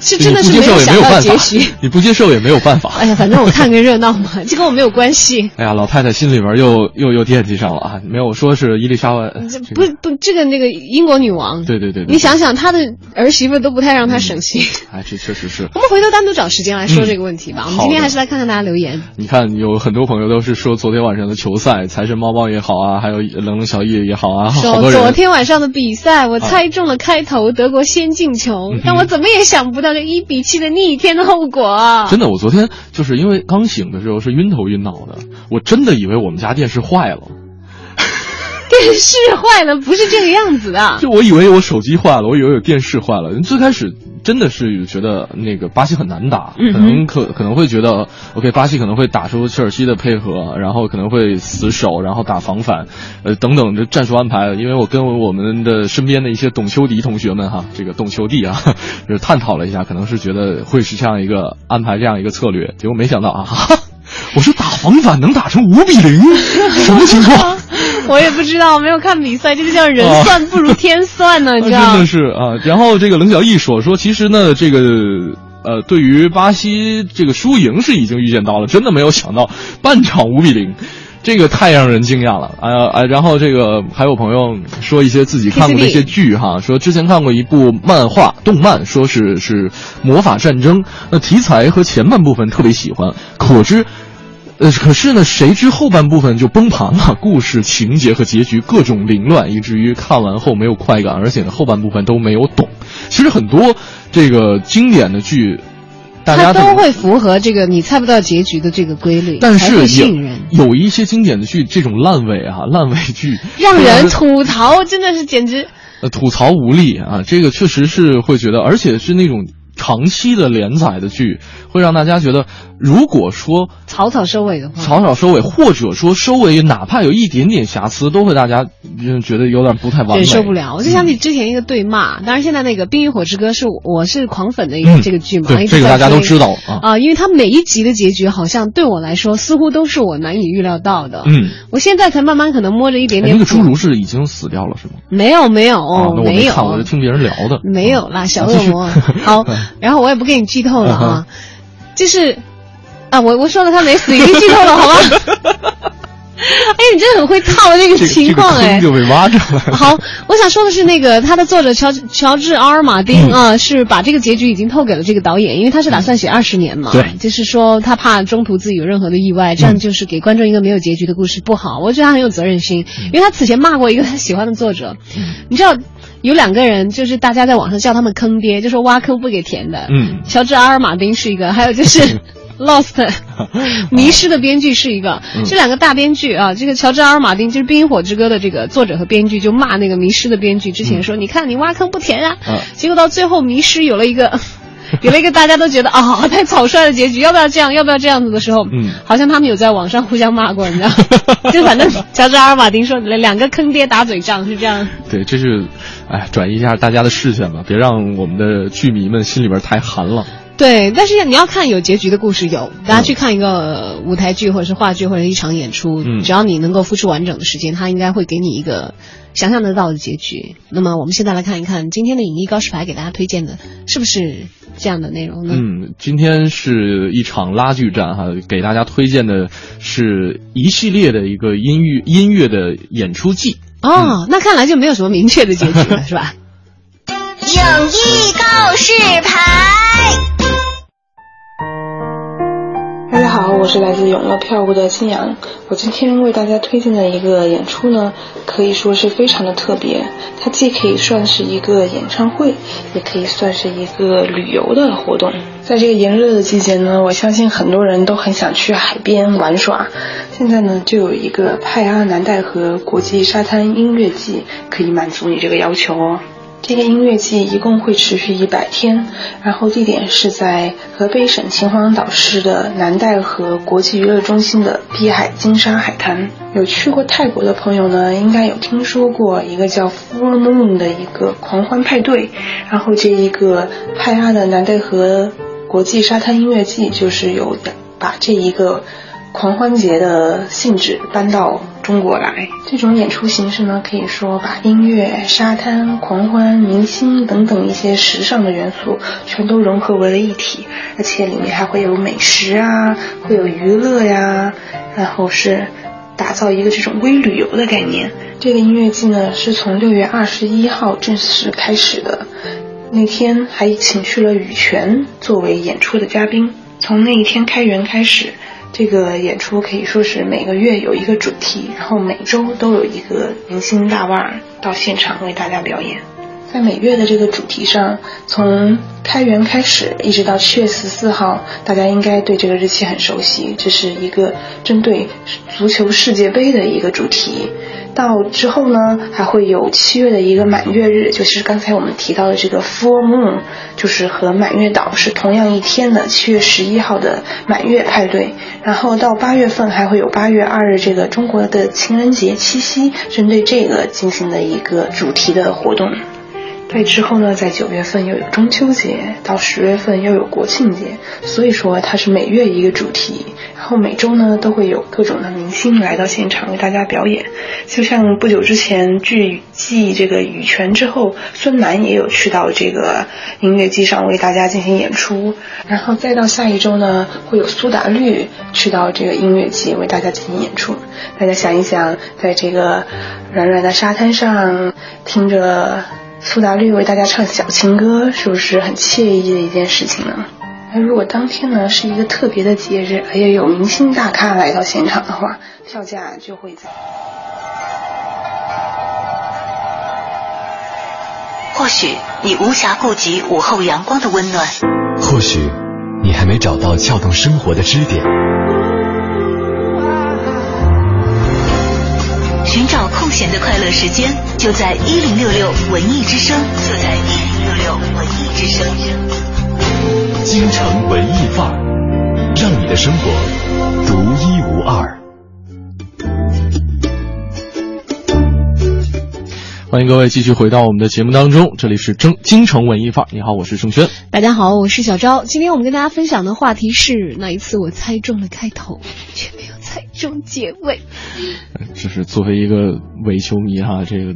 是真的是没有想到结局，你不接受也没有办法。哎呀，反正我看个热闹嘛，这跟我没有关系。哎呀，老太太心里边又惦记上了啊！没有说是伊丽莎白，不，这个那个英国女王，对，你想想她的儿媳妇都不太让她省心。哎，这确实是。我们回头单独找时间来说这个问题吧。我们今天还是来看看大家留言。你看，有很多朋友都是说昨天晚上的球赛，财神猫猫也好啊，还有冷冷小叶也好啊，好多人。昨天晚上的比赛，我猜中了开头德国先进球，但我怎么也想不到。这1-7的逆天的后果，啊，真的，我昨天就是因为刚醒的时候是晕头晕脑的，我真的以为我们家电视坏了。电视坏了不是这个样子的，就我以为我手机坏了，我以为有电视坏了。最开始真的是觉得那个巴西很难打，可能会觉得 OK， 巴西可能会打出切尔西的配合，然后可能会死守，然后打防反，等等这战术安排。因为我跟我们的身边的一些懂球帝同学们哈，这个懂球帝啊，就是探讨了一下，可能是觉得会是这样一个安排，这样一个策略。结果没想到啊，我说打防反能打成5-0，什么情况？我也不知道，没有看比赛，这就叫人算不如天算呢，你知道吗？真的是啊。然后这个冷小艺说，其实呢，这个对于巴西这个输赢是已经预见到了，真的没有想到半场5-0。这个太让人惊讶了啊！然后这个还有朋友说一些自己看过的一些剧哈，说之前看过一部漫画动漫，说是魔法战争，那题材和前半部分特别喜欢，可是呢，谁知后半部分就崩盘了，故事情节和结局各种凌乱，以至于看完后没有快感，而且呢后半部分都没有懂。其实很多这个经典的剧。它都会符合这个你猜不到结局的这个规律，但是有一些经典的剧，这种烂尾啊，烂尾剧让人吐槽，真的是简直吐槽无力啊！这个确实是会觉得，而且是那种长期的连载的剧，会让大家觉得，如果说草草收尾的话，草草收尾，或者说收尾哪怕有一点点瑕疵，都会大家觉得有点不太完美，受不了。我就想起之前一个对骂，当然现在那个《冰与火之歌》我是狂粉的一个这个剧嘛，这个大家都知道啊，因为它每一集的结局好像对我来说似乎都是我难以预料到的。我现在才慢慢可能摸着一点点。那个侏儒是已经死掉了是吗？没有，没有，我就听别人聊的。没有啦，小恶魔。好。然后我也不给你剧透了啊，就是，啊，我说了他没死，已经剧透了，好吧？哎，你真的很会套这个情况哎，就被挖着了。好，我想说的是，那个他的作者乔治 R 马丁啊，是把这个结局已经透给了这个导演，因为他是打算写20年嘛，对，就是说他怕中途自己有任何的意外，这样就是给观众一个没有结局的故事不好。我觉得他很有责任心，因为他此前骂过一个他喜欢的作者，你知道。有两个人，就是大家在网上叫他们坑爹，就说挖坑不给填的。乔治阿尔马丁是一个，还有就是 Lost 迷失的编剧是一个，这两个大编剧啊，这个乔治阿尔马丁就是《冰与火之歌》的这个作者和编剧，就骂那个迷失的编剧之前说，你看你挖坑不填啊，结果到最后迷失有了一个大家都觉得啊、哦、太草率的结局，要不要这样，要不要这样子的时候，好像他们有在网上互相骂过，你知道吗？就反正乔治阿尔马丁说两个坑爹打嘴仗是这样。对，这是哎转移一下大家的视线吧，别让我们的剧迷们心里边太寒了。对，但是你要看有结局的故事有，大家去看一个舞台剧或者是话剧或者一场演出，只要你能够付出完整的时间，它应该会给你一个想象得到的结局。那么我们现在来看一看今天的影艺告示牌给大家推荐的是不是这样的内容呢？今天是一场拉锯战哈，给大家推荐的是一系列的一个音乐的演出季。哦，那看来就没有什么明确的结局了，是吧？影艺告示牌。大家好，我是来自永乐票务的新阳。我今天为大家推荐的一个演出呢，可以说是非常的特别，它既可以算是一个演唱会，也可以算是一个旅游的活动。在这个炎热的季节呢，我相信很多人都很想去海边玩耍，现在呢就有一个派阿南戴河国际沙滩音乐季可以满足你这个要求哦。这个音乐季一共会持续100天，然后地点是在河北省秦皇岛市的南戴河国际娱乐中心的碧海金沙海滩。有去过泰国的朋友呢，应该有听说过一个叫 Full Moon 的一个狂欢派对，然后这一个派阿的南戴河国际沙滩音乐季就是有把这一个狂欢节的性质搬到中国来。这种演出形式呢，可以说把音乐、沙滩、狂欢、明星等等一些时尚的元素全都融合为了一体，而且里面还会有美食啊，会有娱乐呀，然后是打造一个这种微旅游的概念。这个音乐季呢是从6月21号正式开始的，那天还请去了羽泉作为演出的嘉宾。从那一天开园开始，这个演出可以说是每个月有一个主题，然后每周都有一个明星大腕到现场为大家表演。在每月的这个主题上，从开园开始一直到7月14号，大家应该对这个日期很熟悉，这是一个针对足球世界杯的一个主题。到之后呢，还会有7月的一个满月日，就是刚才我们提到的这个 Full Moon， 就是和满月岛是同样一天的7月11号的满月派对。然后到8月份还会有8月2日这个中国的情人节七夕，针对这个进行的一个主题的活动。在之后呢，在9月份又有中秋节，到10月份又有国庆节，所以说它是每月一个主题，然后每周呢都会有各种的明星来到现场为大家表演。就像不久之前继这个羽泉之后，孙楠也有去到这个音乐季上为大家进行演出，然后再到下一周呢，会有苏打绿去到这个音乐季为大家进行演出。大家想一想，在这个软软的沙滩上听着苏打绿为大家唱小情歌，是不是很惬意的一件事情呢？而如果当天呢是一个特别的节日，而且有明星大咖来到现场的话，票价就会在。或许你无暇顾及午后阳光的温暖，或许你还没找到撬动生活的支点，寻找空闲的快乐时间，就在1066文艺之声，就在1066文艺之声。京城文艺范儿，让你的生活独一无二。欢迎各位继续回到我们的节目当中，这里是京城文艺范儿。你好，我是盛轩。大家好，我是小昭。今天我们跟大家分享的话题是：那一次我猜中了开头，却没有猜中结尾。这是作为一个伪球迷哈，这个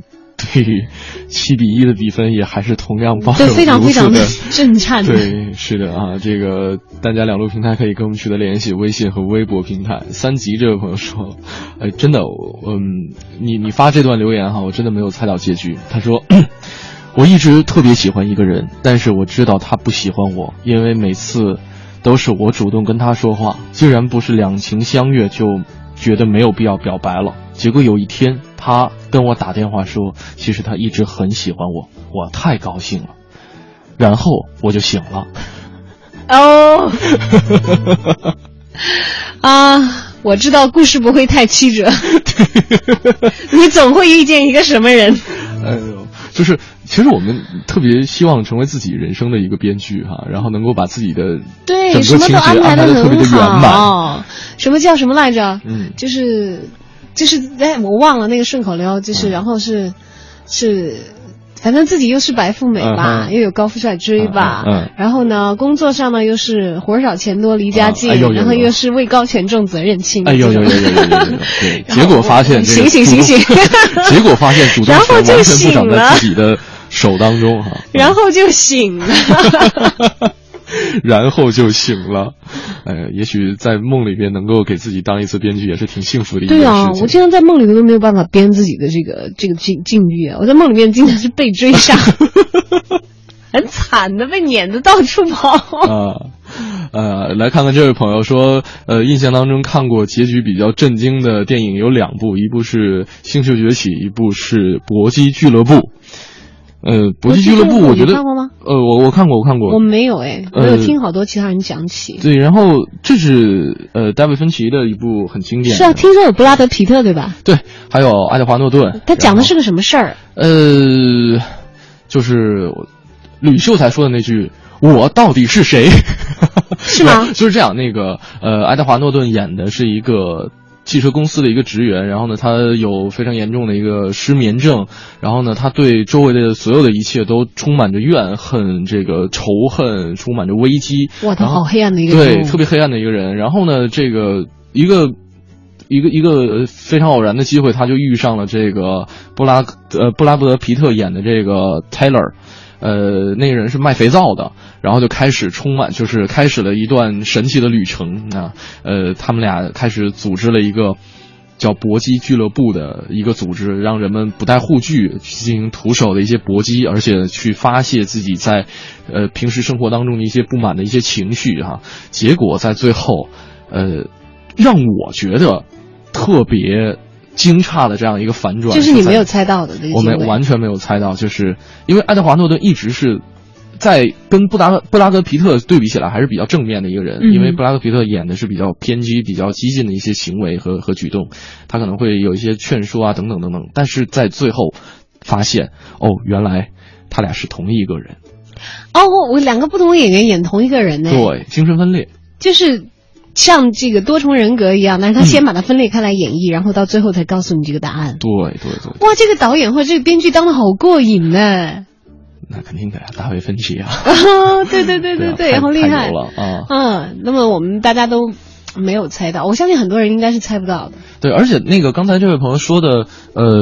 对于7-1的比分也还是同样棒，对，非常非常的震颤。对，是的啊，这个大家两路平台可以跟我们取得联系，微信和微博平台。3级这位朋友说，真的，你发这段留言哈，我真的没有猜到结局。他说，我一直特别喜欢一个人，但是我知道他不喜欢我，因为每次都是我主动跟他说话，虽然不是两情相悦就觉得没有必要表白了，结果有一天他跟我打电话说，其实他一直很喜欢我，我太高兴了，然后我就醒了。哦，啊，我知道故事不会太曲折，你总会遇见一个什么人？哎呦，就是其实我们特别希望成为自己人生的一个编剧哈，然后能够把自己的对整个情节安排得特别的圆满。什么叫什么来着？嗯，就是哎，我忘了那个顺口溜，就是、然后是。反正自己又是白富美吧，又有高富帅追吧，然后呢，工作上呢又是活少钱多离家近，然后又是位高权重责任轻。哎呦呦呦呦呦！对，结果发现醒，结果发现主动权完全不掌在自己的手当中哈。然后就醒了，然后就醒了。也许在梦里边能够给自己当一次编剧，也是挺幸福的一件事情。对啊，我经常在梦里面都没有办法编自己的这个境遇啊，我在梦里面经常是被追杀，很惨的，被撵得到处跑。啊，来看看这位朋友说，印象当中看过结局比较震惊的电影有两部，一部是《星球崛起》，一部是《搏击俱乐部》。搏击俱乐部，我觉得，我看过，我没有我有听好多其他人讲起。对，然后这是大卫芬奇的一部很经典的。是啊，听说有布拉德皮特对吧？对，还有爱德华诺顿。他讲的是个什么事儿？就是吕秀才说的那句“我到底是谁”，是吗？就是这样，那个爱德华诺顿演的是一个汽车公司的一个职员，然后呢，他有非常严重的一个失眠症，然后呢，他对周围的所有的一切都充满着怨恨，这个仇恨，充满着危机。哇，他好黑暗的一个人。对，特别黑暗的一个人。然后呢，这个一个非常偶然的机会，他就遇上了这个布拉德皮特演的这个 Taylor。那个人是卖肥皂的，然后就开始开始了一段神奇的旅程啊。他们俩开始组织了一个叫搏击俱乐部的一个组织，让人们不带护具进行徒手的一些搏击，而且去发泄自己在平时生活当中的一些不满的一些情绪哈。结果在最后，让我觉得特别惊诧的这样一个反转，就是你没有猜到的。我们完全没有猜到，就是因为爱德华诺顿一直是在跟布拉德皮特对比起来还是比较正面的一个人，因为布拉德皮特演的是比较偏激、比较激进的一些行为和举动，他可能会有一些劝说啊，等等等等。但是在最后发现，哦，原来他俩是同一个人。哦，我两个不同演员演同一个人呢。对，精神分裂。就是像这个多重人格一样，但是他先把它分裂开来演绎，然后到最后才告诉你这个答案。对。哇，这个导演或者这个编剧当得好过瘾呢。那肯定的，大卫芬奇啊。哦，对，好厉害。那么我们大家都没有猜到，我相信很多人应该是猜不到的。对，而且那个刚才这位朋友说的，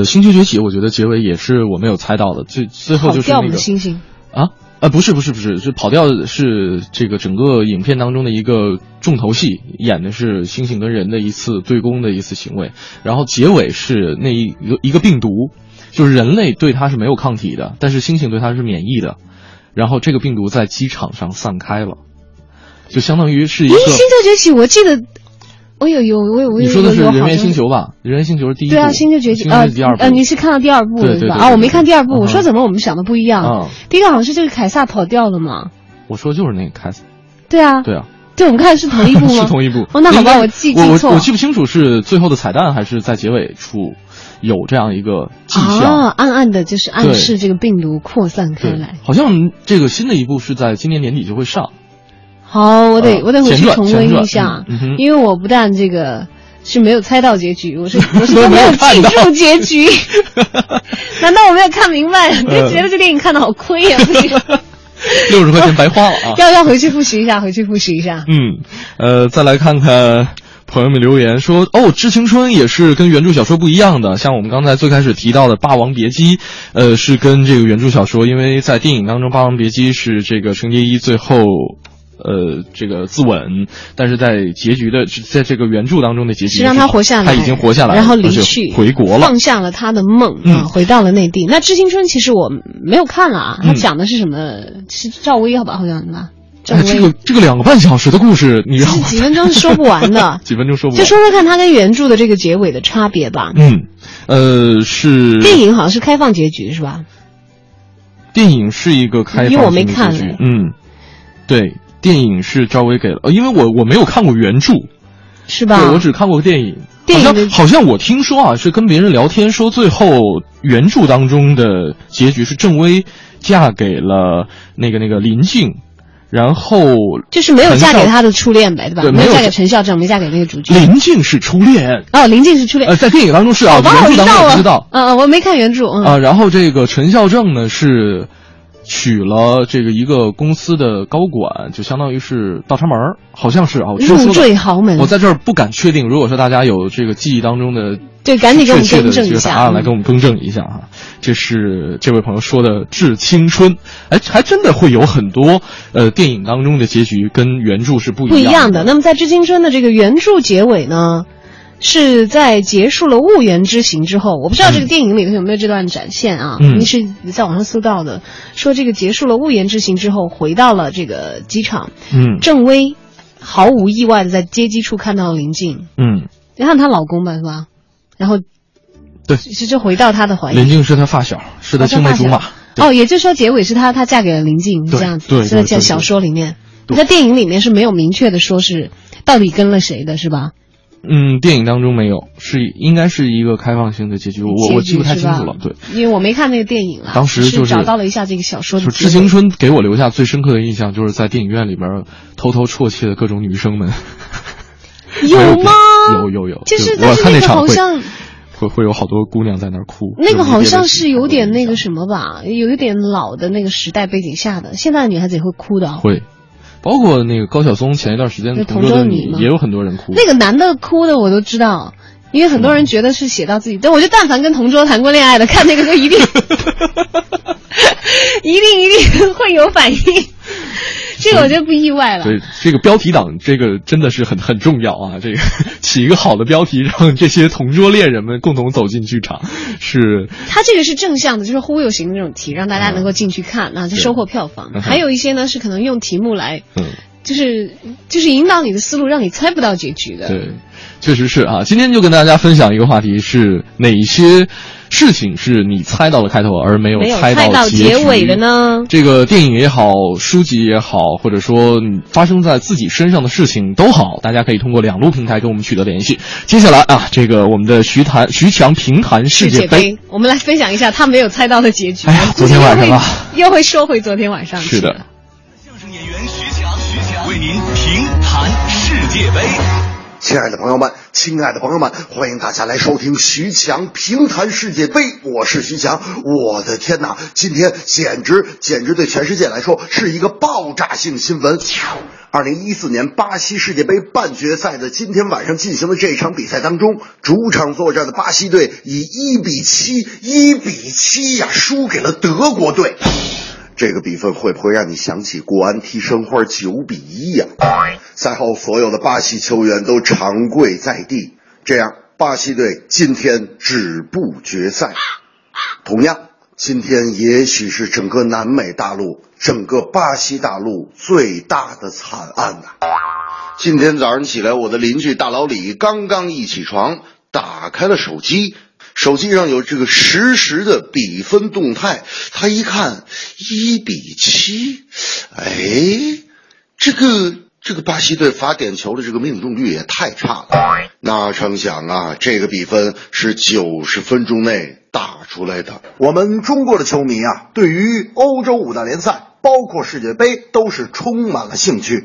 星球崛起，我觉得结尾也是我没有猜到的，最后就是那个。跑掉我们星星啊。不是，是跑掉是这个整个影片当中的一个重头戏，演的是猩猩跟人的一次对攻的一次行为，然后结尾是那一个病毒，就是人类对它是没有抗体的，但是猩猩对它是免疫的，然后这个病毒在机场上散开了，就相当于是一个。星球崛起，我记得。我有。你说的是人猿星球吧？人猿星球是第一部。对啊，星球崛起是第二部。你是看到第二部对吧？啊，我没看第二部。我说怎么我们想的不一样？第一个好像是这个凯撒跑掉了嘛。我说就是那个凯撒。对啊。对，我们看是同一部吗？是同一部。哦，那好吧，我记错。我记不清楚是最后的彩蛋还是在结尾处有这样一个迹象。啊，暗暗的就是暗示这个病毒扩散开来。好像这个新的一部是在今年年底就会上。好，我得回去重温一下，因为我不但这个是没有猜到结局，我是都没有记住结局，难道我没有看明白？就觉得这电影看得好亏呀，不行。60块钱白花了啊！要回去复习一下。再来看看朋友们留言说，《致青春》也是跟原著小说不一样的，像我们刚才最开始提到的《霸王别姬》是跟这个原著小说，因为在电影当中《霸王别姬》是这个程蝶衣最后这个自刎，但是在这个原著当中的结局是让他活下来，他已经活下来，然后离去，回国了，放下了他的梦啊，回到了内地。那《致青春》其实我没有看了啊，他讲的是什么？是赵薇好吧？好像什么？这个2个半小时的故事，你让我几分钟是说不完的，几分钟说不完。就说看他跟原著的这个结尾的差别吧。是电影好像是开放结局是吧？电影是一个开放结局，因为我没看。对。电影是赵薇给了，因为我没有看过原著，是吧？对，我只看过电影。好像我听说啊，是跟别人聊天说，最后原著当中的结局是郑薇嫁给了那个林静，然后就是没有嫁给他的初恋呗，对吧？对，没有嫁给陈校长，没嫁给那个主角。林静是初恋哦，林静是初恋。在电影当中是啊，原著当中我知道。我没看原著啊。然后这个陈孝正呢是娶了这个一个公司的高管，就相当于是倒插门，好像是啊。入赘豪门。我在这儿不敢确定，如果说大家有这个记忆当中的对，赶紧给我们更正一下，答案来给我们更正一下哈。这是这位朋友说的《致青春》，哎，还真的会有很多电影当中的结局跟原著是不一样的。那么在《致青春》的这个原著结尾呢，是在结束了婺源之行之后，我不知道这个电影里头有没有这段展现啊？你是在网上搜到的，说这个结束了婺源之行之后，回到了这个机场，郑薇毫无意外的在接机处看到了林静，你看她老公吧，是吧？然后，对，就回到她的怀里。林静是她发小，是她青梅竹马。哦，也就是说结尾是她嫁给了林静，这样子。对，是在小说里面，在电影里面是没有明确的说是到底跟了谁的，是吧？电影当中没有，是应该是一个开放性的结局，我记不太清楚了，对，因为我没看那个电影啊。当时就是找到了一下这个小说的。致青春给我留下最深刻的印象，就是在电影院里边偷偷啜泣的各种女生们。有吗？有，就是但是那个好像会有好多姑娘在那儿哭。那个好像是有点那个什么吧，有一点老的那个时代背景下的，现在的女孩子也会哭的。会。包括那个高晓松前一段时间的《同桌的你》，也有很多人哭。那个男的哭的我都知道，因为很多人觉得是写到自己。但我就但凡跟同桌谈过恋爱的，看那个就一定会有反应。这个我就不意外了。对，这个标题党，这个真的是很重要啊！这个起一个好的标题，让这些同桌恋人们共同走进剧场，是。他这个是正向的，就是忽悠型的那种题，让大家能够进去看啊，就收获票房。还有一些呢，是可能用题目来，就是引导你的思路，让你猜不到结局的。对，确实是啊。今天就跟大家分享一个话题，是哪些事情是你猜到了开头而没有猜到结尾的呢？这个电影也好，书籍也好，或者说发生在自己身上的事情都好，大家可以通过两路平台跟我们取得联系。接下来啊，这个我们的徐强评弹世界杯，我们来分享一下他没有猜到的结局。哎呀，昨天晚上啊，又会说回昨天晚上去了。是的，相声演员徐强为您评弹世界杯。亲爱的朋友们，欢迎大家来收听徐强评弹世界杯，我是徐强。我的天哪，今天简直对全世界来说是一个爆炸性新闻。2014年巴西世界杯半决赛的今天晚上进行的这场比赛当中，主场作战的巴西队以1比7输给了德国队。这个比分会不会让你想起国安踢申花9比1呀？赛后所有的巴西球员都长跪在地，这样巴西队今天止步决赛。同样，今天也许是整个南美大陆、整个巴西大陆最大的惨案呐！今天早上起来，我的邻居大老李刚一起床，打开了手机上有这个实时的比分动态，他一看1比7，哎，这个巴西队罚点球的这个命中率也太差了。那成想啊，这个比分是90分钟内打出来的。我们中国的球迷啊，对于欧洲五大联赛包括世界杯都是充满了兴趣。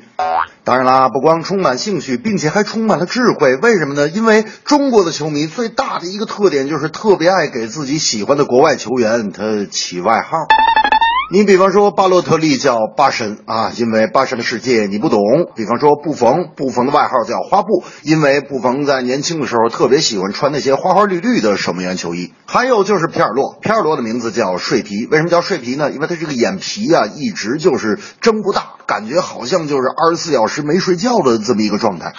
当然啦，不光充满兴趣，并且还充满了智慧。为什么呢？因为中国的球迷最大的一个特点就是特别爱给自己喜欢的国外球员他起外号。你比方说巴洛特利叫巴神啊，因为巴神的世界你不懂。比方说布冯的外号叫花布，因为布冯在年轻的时候特别喜欢穿那些花花绿绿的守门员球衣。还有就是皮尔洛的名字叫睡皮，为什么叫睡皮呢？因为他这个眼皮啊一直就是睁不大，感觉好像就是24小时没睡觉的这么一个状态。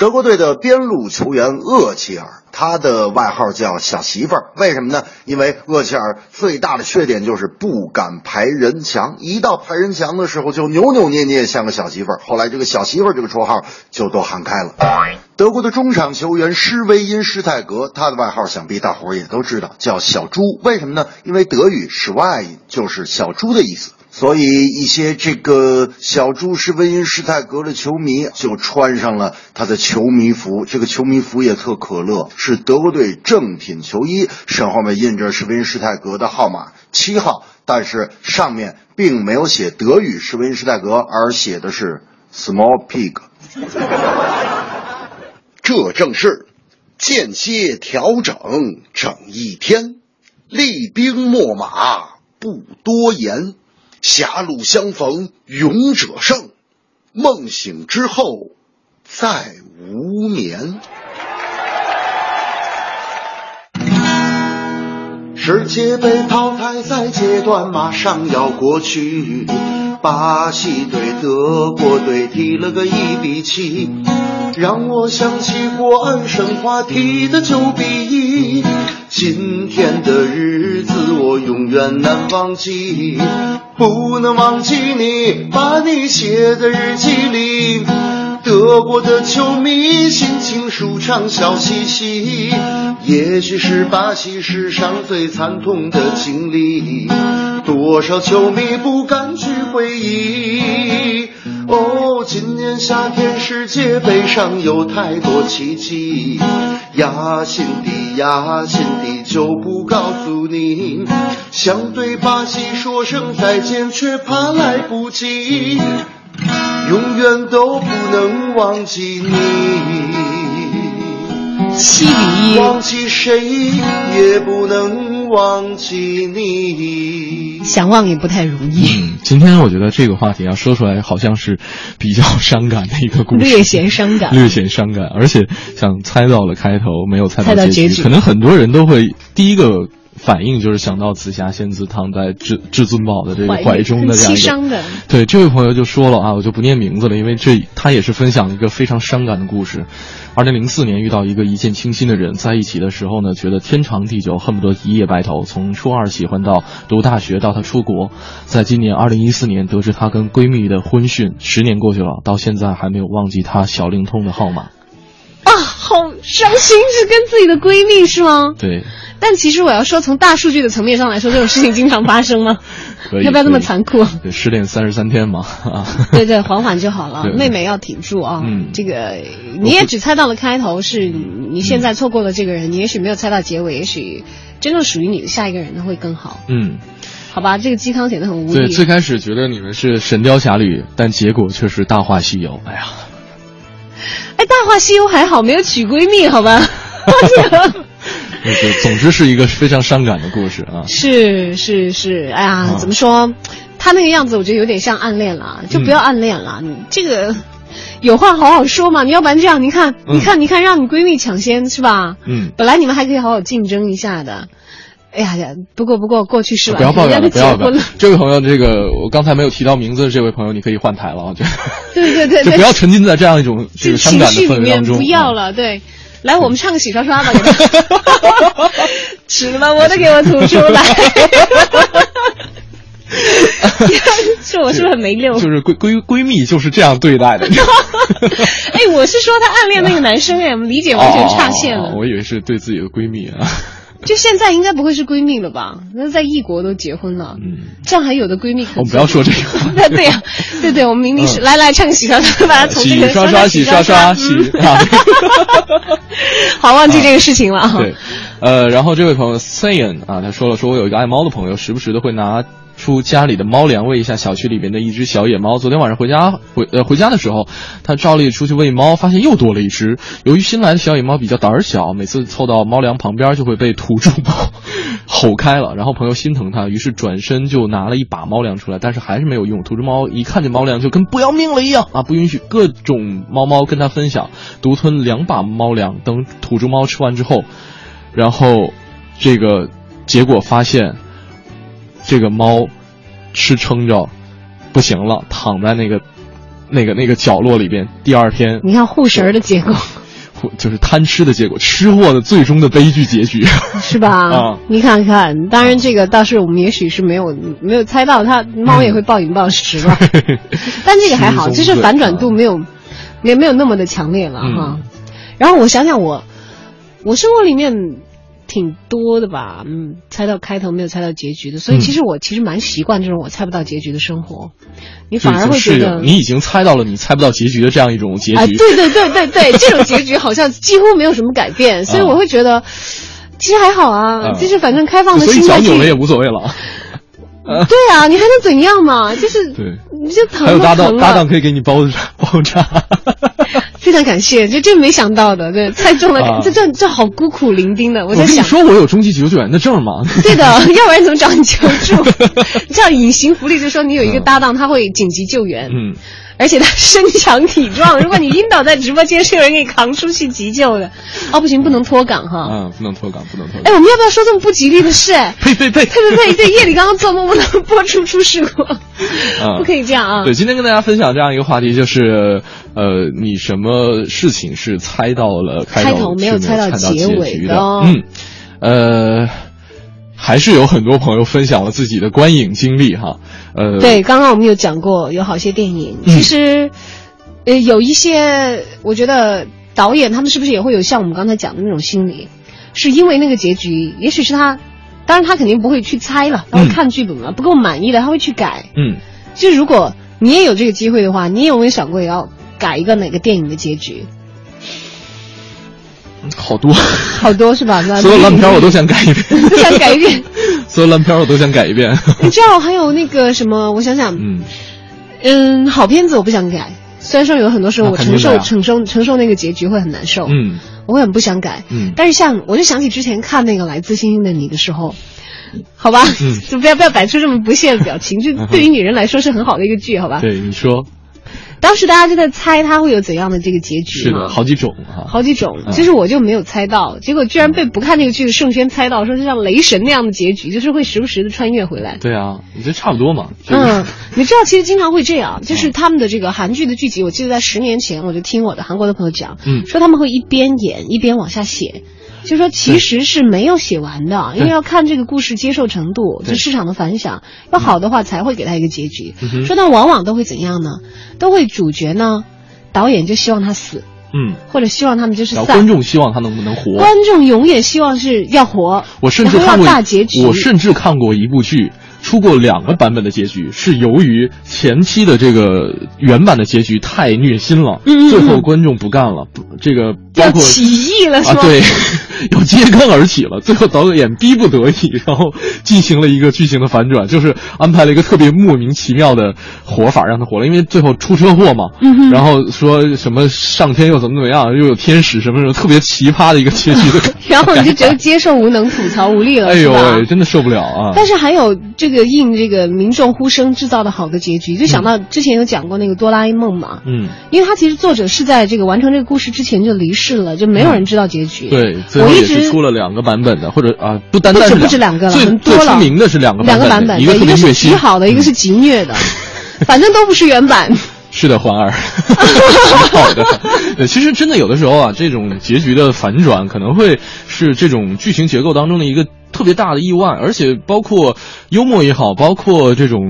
德国队的边路球员厄齐尔，他的外号叫小媳妇儿，为什么呢？因为厄齐尔最大的缺点就是不敢排人墙，一到排人墙的时候就扭扭捏捏，像个小媳妇儿。后来这个小媳妇儿这个绰号就都喊开了。德国的中场球员施维因施泰格，他的外号想必大伙儿也都知道，叫小猪，为什么呢？因为德语 Schwein 就是小猪的意思。所以一些这个小猪是温因施泰格的球迷就穿上了他的球迷服，这个球迷服也特可乐，是德国队正品球衣，身后面印着是温因施泰格的号码7号，但是上面并没有写德语是温因施泰格，而写的是 Small Pig。 这正是间歇调整整一天，厉兵秣马不多言，狭路相逢勇者胜，梦醒之后再无眠。世界杯淘汰赛阶段马上要过去，巴西对德国队踢了个1-7，让我想起国安申花踢的9-1。今天的日子我永远难忘记，不能忘记你，把你写在日记里。德国的球迷心情舒畅笑嘻嘻，也许是巴西史上最惨痛的经历，多少球迷不敢去回忆。哦，今年夏天世界杯上有太多奇迹，压心底就不告诉你，想对巴西说声再见却怕来不及，永远都不能忘记你，7-1，忘记谁也不能忘记你，想忘也不太容易。今天我觉得这个话题啊，说出来好像是比较伤感的一个故事，略显伤感，而且想猜到了开头，没有猜到结局，可能很多人都会第一个反应就是想到紫霞仙子躺在至尊宝的这个怀中的这样一个，伤的。对，这位朋友就说了啊，我就不念名字了，因为他也是分享了一个非常伤感的故事。2004年遇到一个一见倾心的人，在一起的时候呢，觉得天长地久，恨不得一夜白头。从初二喜欢到读大学，到他出国，在今年2014年得知他跟闺蜜的婚讯，10年过去了，到现在还没有忘记他小灵通的号码。啊，好伤心，是跟自己的闺蜜是吗？对。但其实我要说，从大数据的层面上来说，这种事情经常发生吗？要不要这么残酷？失恋33天嘛，啊，对，缓缓就好了。妹妹要挺住啊！这个你也只猜到了开头，是你现在错过了这个人，你也许没有猜到结尾，也许真正属于你的下一个人，他会更好。好吧，这个鸡汤显得很无力。对，最开始觉得你们是《神雕侠侣》，但结果却是《大话西游》。哎呀，《大话西游》还好，没有娶闺蜜，好吧？总之是一个非常伤感的故事啊！是，哎呀，怎么说？他那个样子，我觉得有点像暗恋了，就不要暗恋了。你这个有话好好说嘛，你要不然这样，你看，让你闺蜜抢先是吧？本来你们还可以好好竞争一下的。哎呀，不过过去是吧？不要抱怨了。这位朋友，这个我刚才没有提到名字的这位朋友，你可以换台了，我觉得。对，就不要沉浸在这样一种这个伤感的氛围当中。不要了，对。来，我们唱个洗刷刷吧，吃了吗？我得给我吐出来。这我是不是很没溜？就是闺蜜就是这样对待的。哎，我是说她暗恋那个男生，哎，我们理解完全差线了。我以为是对自己的闺蜜啊。就现在应该不会是闺蜜了吧？那在异国都结婚了，这样还有的闺蜜可能我们不要说这个。对，我们明明是来唱洗刷刷，把它从这个洗刷刷。好，忘记这个事情了啊。对，然后这位朋友 Sayan 啊，他说我有一个爱猫的朋友，时不时的会拿出家里的猫粮喂一下小区里面的一只小野猫。昨天晚上回家的时候，他照例出去喂猫，发现又多了一只。由于新来的小野猫比较胆小，每次凑到猫粮旁边就会被土著猫吼开了。然后朋友心疼他，于是转身就拿了一把猫粮出来，但是还是没有用。土著猫一看见猫粮就跟不要命了一样啊，不允许各种猫猫跟他分享，独吞2把猫粮。等土著猫吃完之后，然后这个结果发现这个猫吃撑着不行了，躺在那个角落里边。第二天你看护食的结果，就是贪吃的结果，吃货的最终的悲剧结局，是吧？啊，你看，当然这个倒是我们也许是没有猜到，它猫也会暴饮暴食吧。但这个还好，就是反转度没有那么的强烈了哈。然后我想想我生活里面挺多的吧，嗯，猜到开头没有猜到结局的，所以其实蛮习惯这种我猜不到结局的生活，你反而会觉得你已经猜到了你猜不到结局的这样一种结局，啊，对，这种结局好像几乎没有什么改变，所以我会觉得其实还好啊，就是反正开放的心态，所以小扭了也无所谓了。对啊，你还能怎样嘛？就是对，你就疼。还有搭档可以给你包扎。非常感谢，这没想到的，对，猜中了，这好孤苦伶仃的。我在想，你说我有中级急救员的证吗？对的，要不然怎么找你求助？这样隐形福利就说你有一个搭档，他会紧急救援。嗯。而且他身强体壮，如果你晕倒在直播间，是有人给你扛出去急救的。哦，不行，不能脱岗哈。嗯，不能脱岗。哎，我们要不要说这么不吉利的事？呸！对，夜里刚刚做梦不能播出事故，不可以这样啊。对，今天跟大家分享这样一个话题，就是你什么事情是猜到了开头没有猜到结尾的？还是有很多朋友分享了自己的观影经历哈，对，刚刚我们有讲过，有好些电影，其实，有一些我觉得导演他们是不是也会有像我们刚才讲的那种心理，是因为那个结局，也许是他，当然他肯定不会去猜了，他会看剧本了，不够满意了他会去改，就如果你也有这个机会的话，你有没有想过也要改一个哪个电影的结局？好多是吧？所有烂片我都想改一遍，都想改一遍。所有烂片我都想改一遍。你知道还有那个什么？我想想，好片子我不想改。虽然说有很多时候我承受那个结局会很难受，我会很不想改。但是像我就想起之前看那个《来自星星的你》的时候，好吧，就不要摆出这么不屑的表情。就对于女人来说是很好的一个剧，好吧？对，你说。当时大家就在猜他会有怎样的这个结局，是的，好几种。其实我就没有猜到，结果居然被不看那个剧的盛轩猜到，说是像雷神那样的结局，就是会时不时的穿越回来。对啊，你这差不多嘛。你知道其实经常会这样，就是他们的这个韩剧的剧集，我记得在10年前我就听我的韩国的朋友讲，说他们会一边演一边往下写。就说其实是没有写完的，因为要看这个故事接受程度，就市场的反响，要好的话才会给他一个结局。说那往往都会怎样呢？都会主角呢，导演就希望他死，或者希望他们就是散。观众希望他能不能活？观众永远希望是要活。我甚至看过一部剧，出过2个版本的结局，是由于前期的这个原版的结局太虐心了，最后观众不干了，这个包括起义了，是吧？对，要揭竿而起了，最后导演逼不得已，然后进行了一个剧情的反转，就是安排了一个特别莫名其妙的活法让他活了，因为最后出车祸嘛，然后说什么上天又怎么样，又有天使什么特别奇葩的一个结局的感觉，然后你就只有接受无能、吐槽无力了，哎呦喂，真的受不了啊！但是还有这个应这个民众呼声制造的好的结局，就想到之前有讲过那个哆啦 A 梦嘛，因为他其实作者是在这个完成这个故事之前就离世了，就没有人知道结局。对，最后也是出了2个版本的，或者啊，不止2个了，很多了。最出名的是两个版本，一个是极好的，一个是极虐的，反正都不是原版。是的，环儿，好的。对，其实真的有的时候啊，这种结局的反转可能会是这种剧情结构当中的一个特别大的意外，而且包括幽默也好，包括这种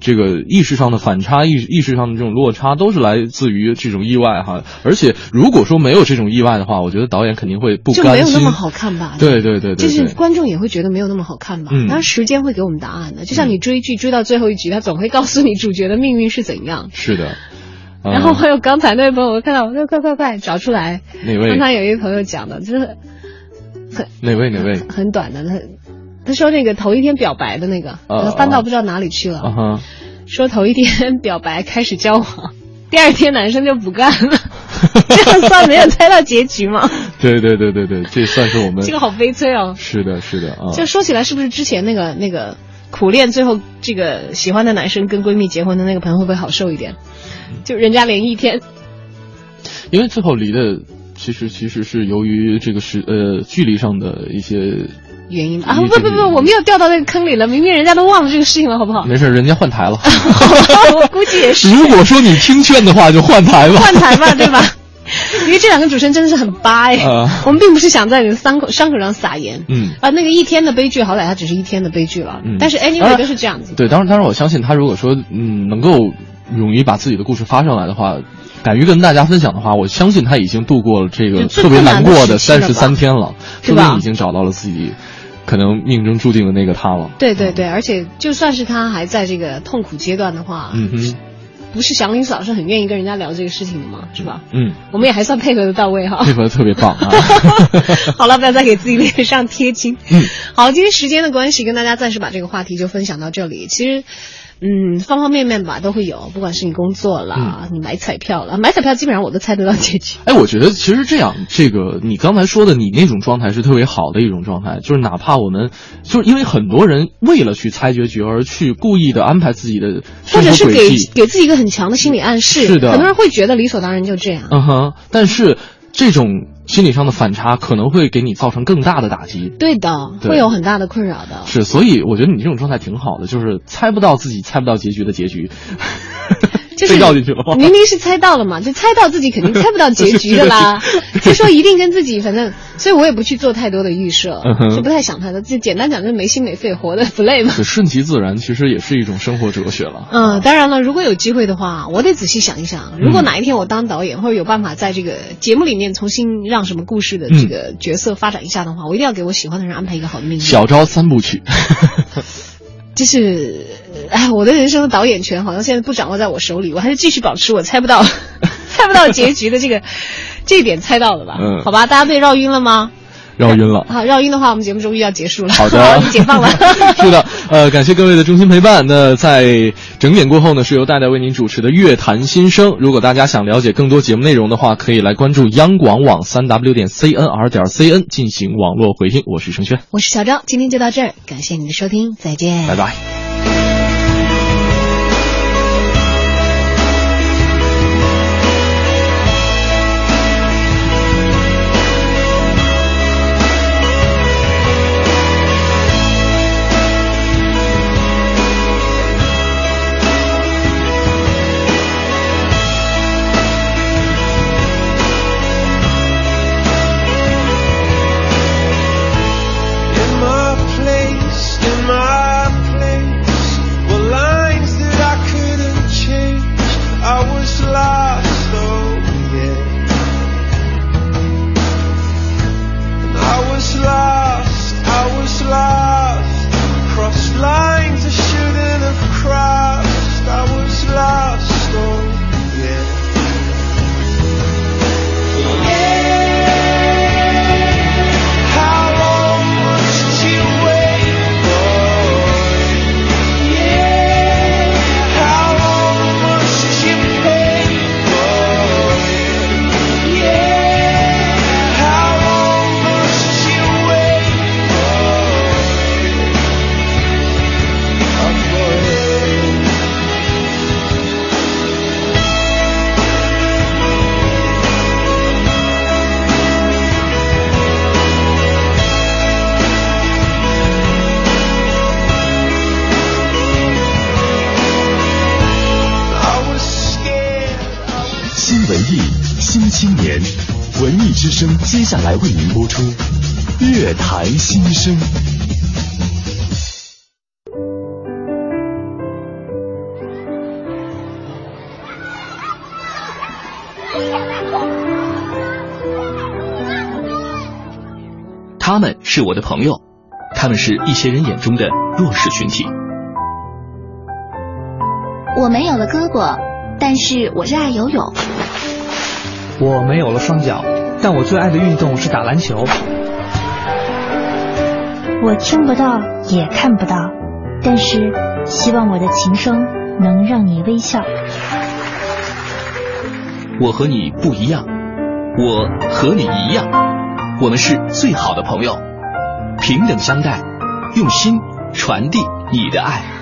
这个意识上的反差，意识上的这种落差，都是来自于这种意外哈。而且如果说没有这种意外的话，我觉得导演肯定会不甘心，就没有那么好看吧？对，就是观众也会觉得没有那么好看吧？当然时间会给我们答案的，就像你追剧追到最后一集，他总会告诉你主角的命运是怎样。是的，然后还有刚才那位朋友，我看到我说快找出来哪位？刚才有一位朋友讲的，就是哪位很短的，他说那个头一天表白的那个，翻到不知道哪里去了，说头一天表白开始交往，第二天男生就不干了，这样算没有猜到结局吗？对，这算是我们这个好悲催哦。是的啊，就说起来是不是之前那个？苦恋最后这个喜欢的男生跟闺蜜结婚的那个朋友会不会好受一点？就人家连一天，因为最后离的其实是由于这个是距离上的一些原因啊！不，我们又掉到那个坑里了，明明人家都忘了这个事情了，好不好？没事，人家换台了。我估计也是。如果说你听劝的话，就换台吧，对吧？因为这两个主持人真的是很巴哎，我们并不是想在你的伤口上撒盐，那个一天的悲剧，好歹它只是一天的悲剧了，但是 anyway 都是这样子。对，当然我相信他如果说能够勇于把自己的故事发上来的话，敢于跟大家分享的话，我相信他已经度过了这个特别难过的33天了，说明已经找到了自己可能命中注定的那个他了。对对对，而且就算是他还在这个痛苦阶段的话，嗯哼，不是祥林嫂是很愿意跟人家聊这个事情的嘛，是吧？嗯，我们也还算配合的到位哈，配合的特别棒啊。好了，不要再给自己脸上贴金。嗯，好，今天时间的关系，跟大家暂时把这个话题就分享到这里。其实，方方面面吧都会有，不管是你工作啦，你买彩票啦，买彩票基本上我都猜得到结局。哎，我觉得其实这样，这个你刚才说的你那种状态是特别好的一种状态，就是哪怕我们就是因为很多人为了去猜结局而去故意的安排自己的生活轨迹，或者是给自己一个很强的心理暗示。是的，很多人会觉得理所当然就这样。嗯哼，但是这种心理上的反差可能会给你造成更大的打击。对的，对，会有很大的困扰的。是，所以我觉得你这种状态挺好的，就是猜不到自己猜不到结局的结局，就是被绕进去了。明明是猜到了嘛，就猜到自己肯定猜不到结局的啦。就说一定跟自己，反正，所以我也不去做太多的预设，就不太想太多，就简单讲就是没心没肺活的 play 嘛。顺其自然其实也是一种生活哲学了。嗯，当然了，如果有机会的话，我得仔细想一想，如果哪一天我当导演，或者有办法在这个节目里面重新让什么故事的这个角色发展一下的话，我一定要给我喜欢的人安排一个好的命运。小昭3部曲。就是哎，我的人生的导演权好像现在不掌握在我手里，我还是继续保持我猜不到结局的这一点猜到了吧。嗯，好吧，大家被绕晕了吗？绕晕了啊！绕晕的话，我们节目终于要结束了。好的，我们解放了。是的，感谢各位的衷心陪伴。那在整点过后呢，是由戴戴为您主持的《乐坛新生》。如果大家想了解更多节目内容的话，可以来关注央广网3w.cnr.cn 进行网络回听。我是程轩，我是小昭，今天就到这儿，感谢您的收听，再见，拜拜。接下来为您播出《乐坛新生》。他们是我的朋友，他们是一些人眼中的弱势群体。我没有了胳膊，但是我热爱游泳。我没有了双脚，但我最爱的运动是打篮球。我听不到也看不到，但是希望我的琴声能让你微笑。我和你不一样，我和你一样，我们是最好的朋友，平等相待，用心传递你的爱。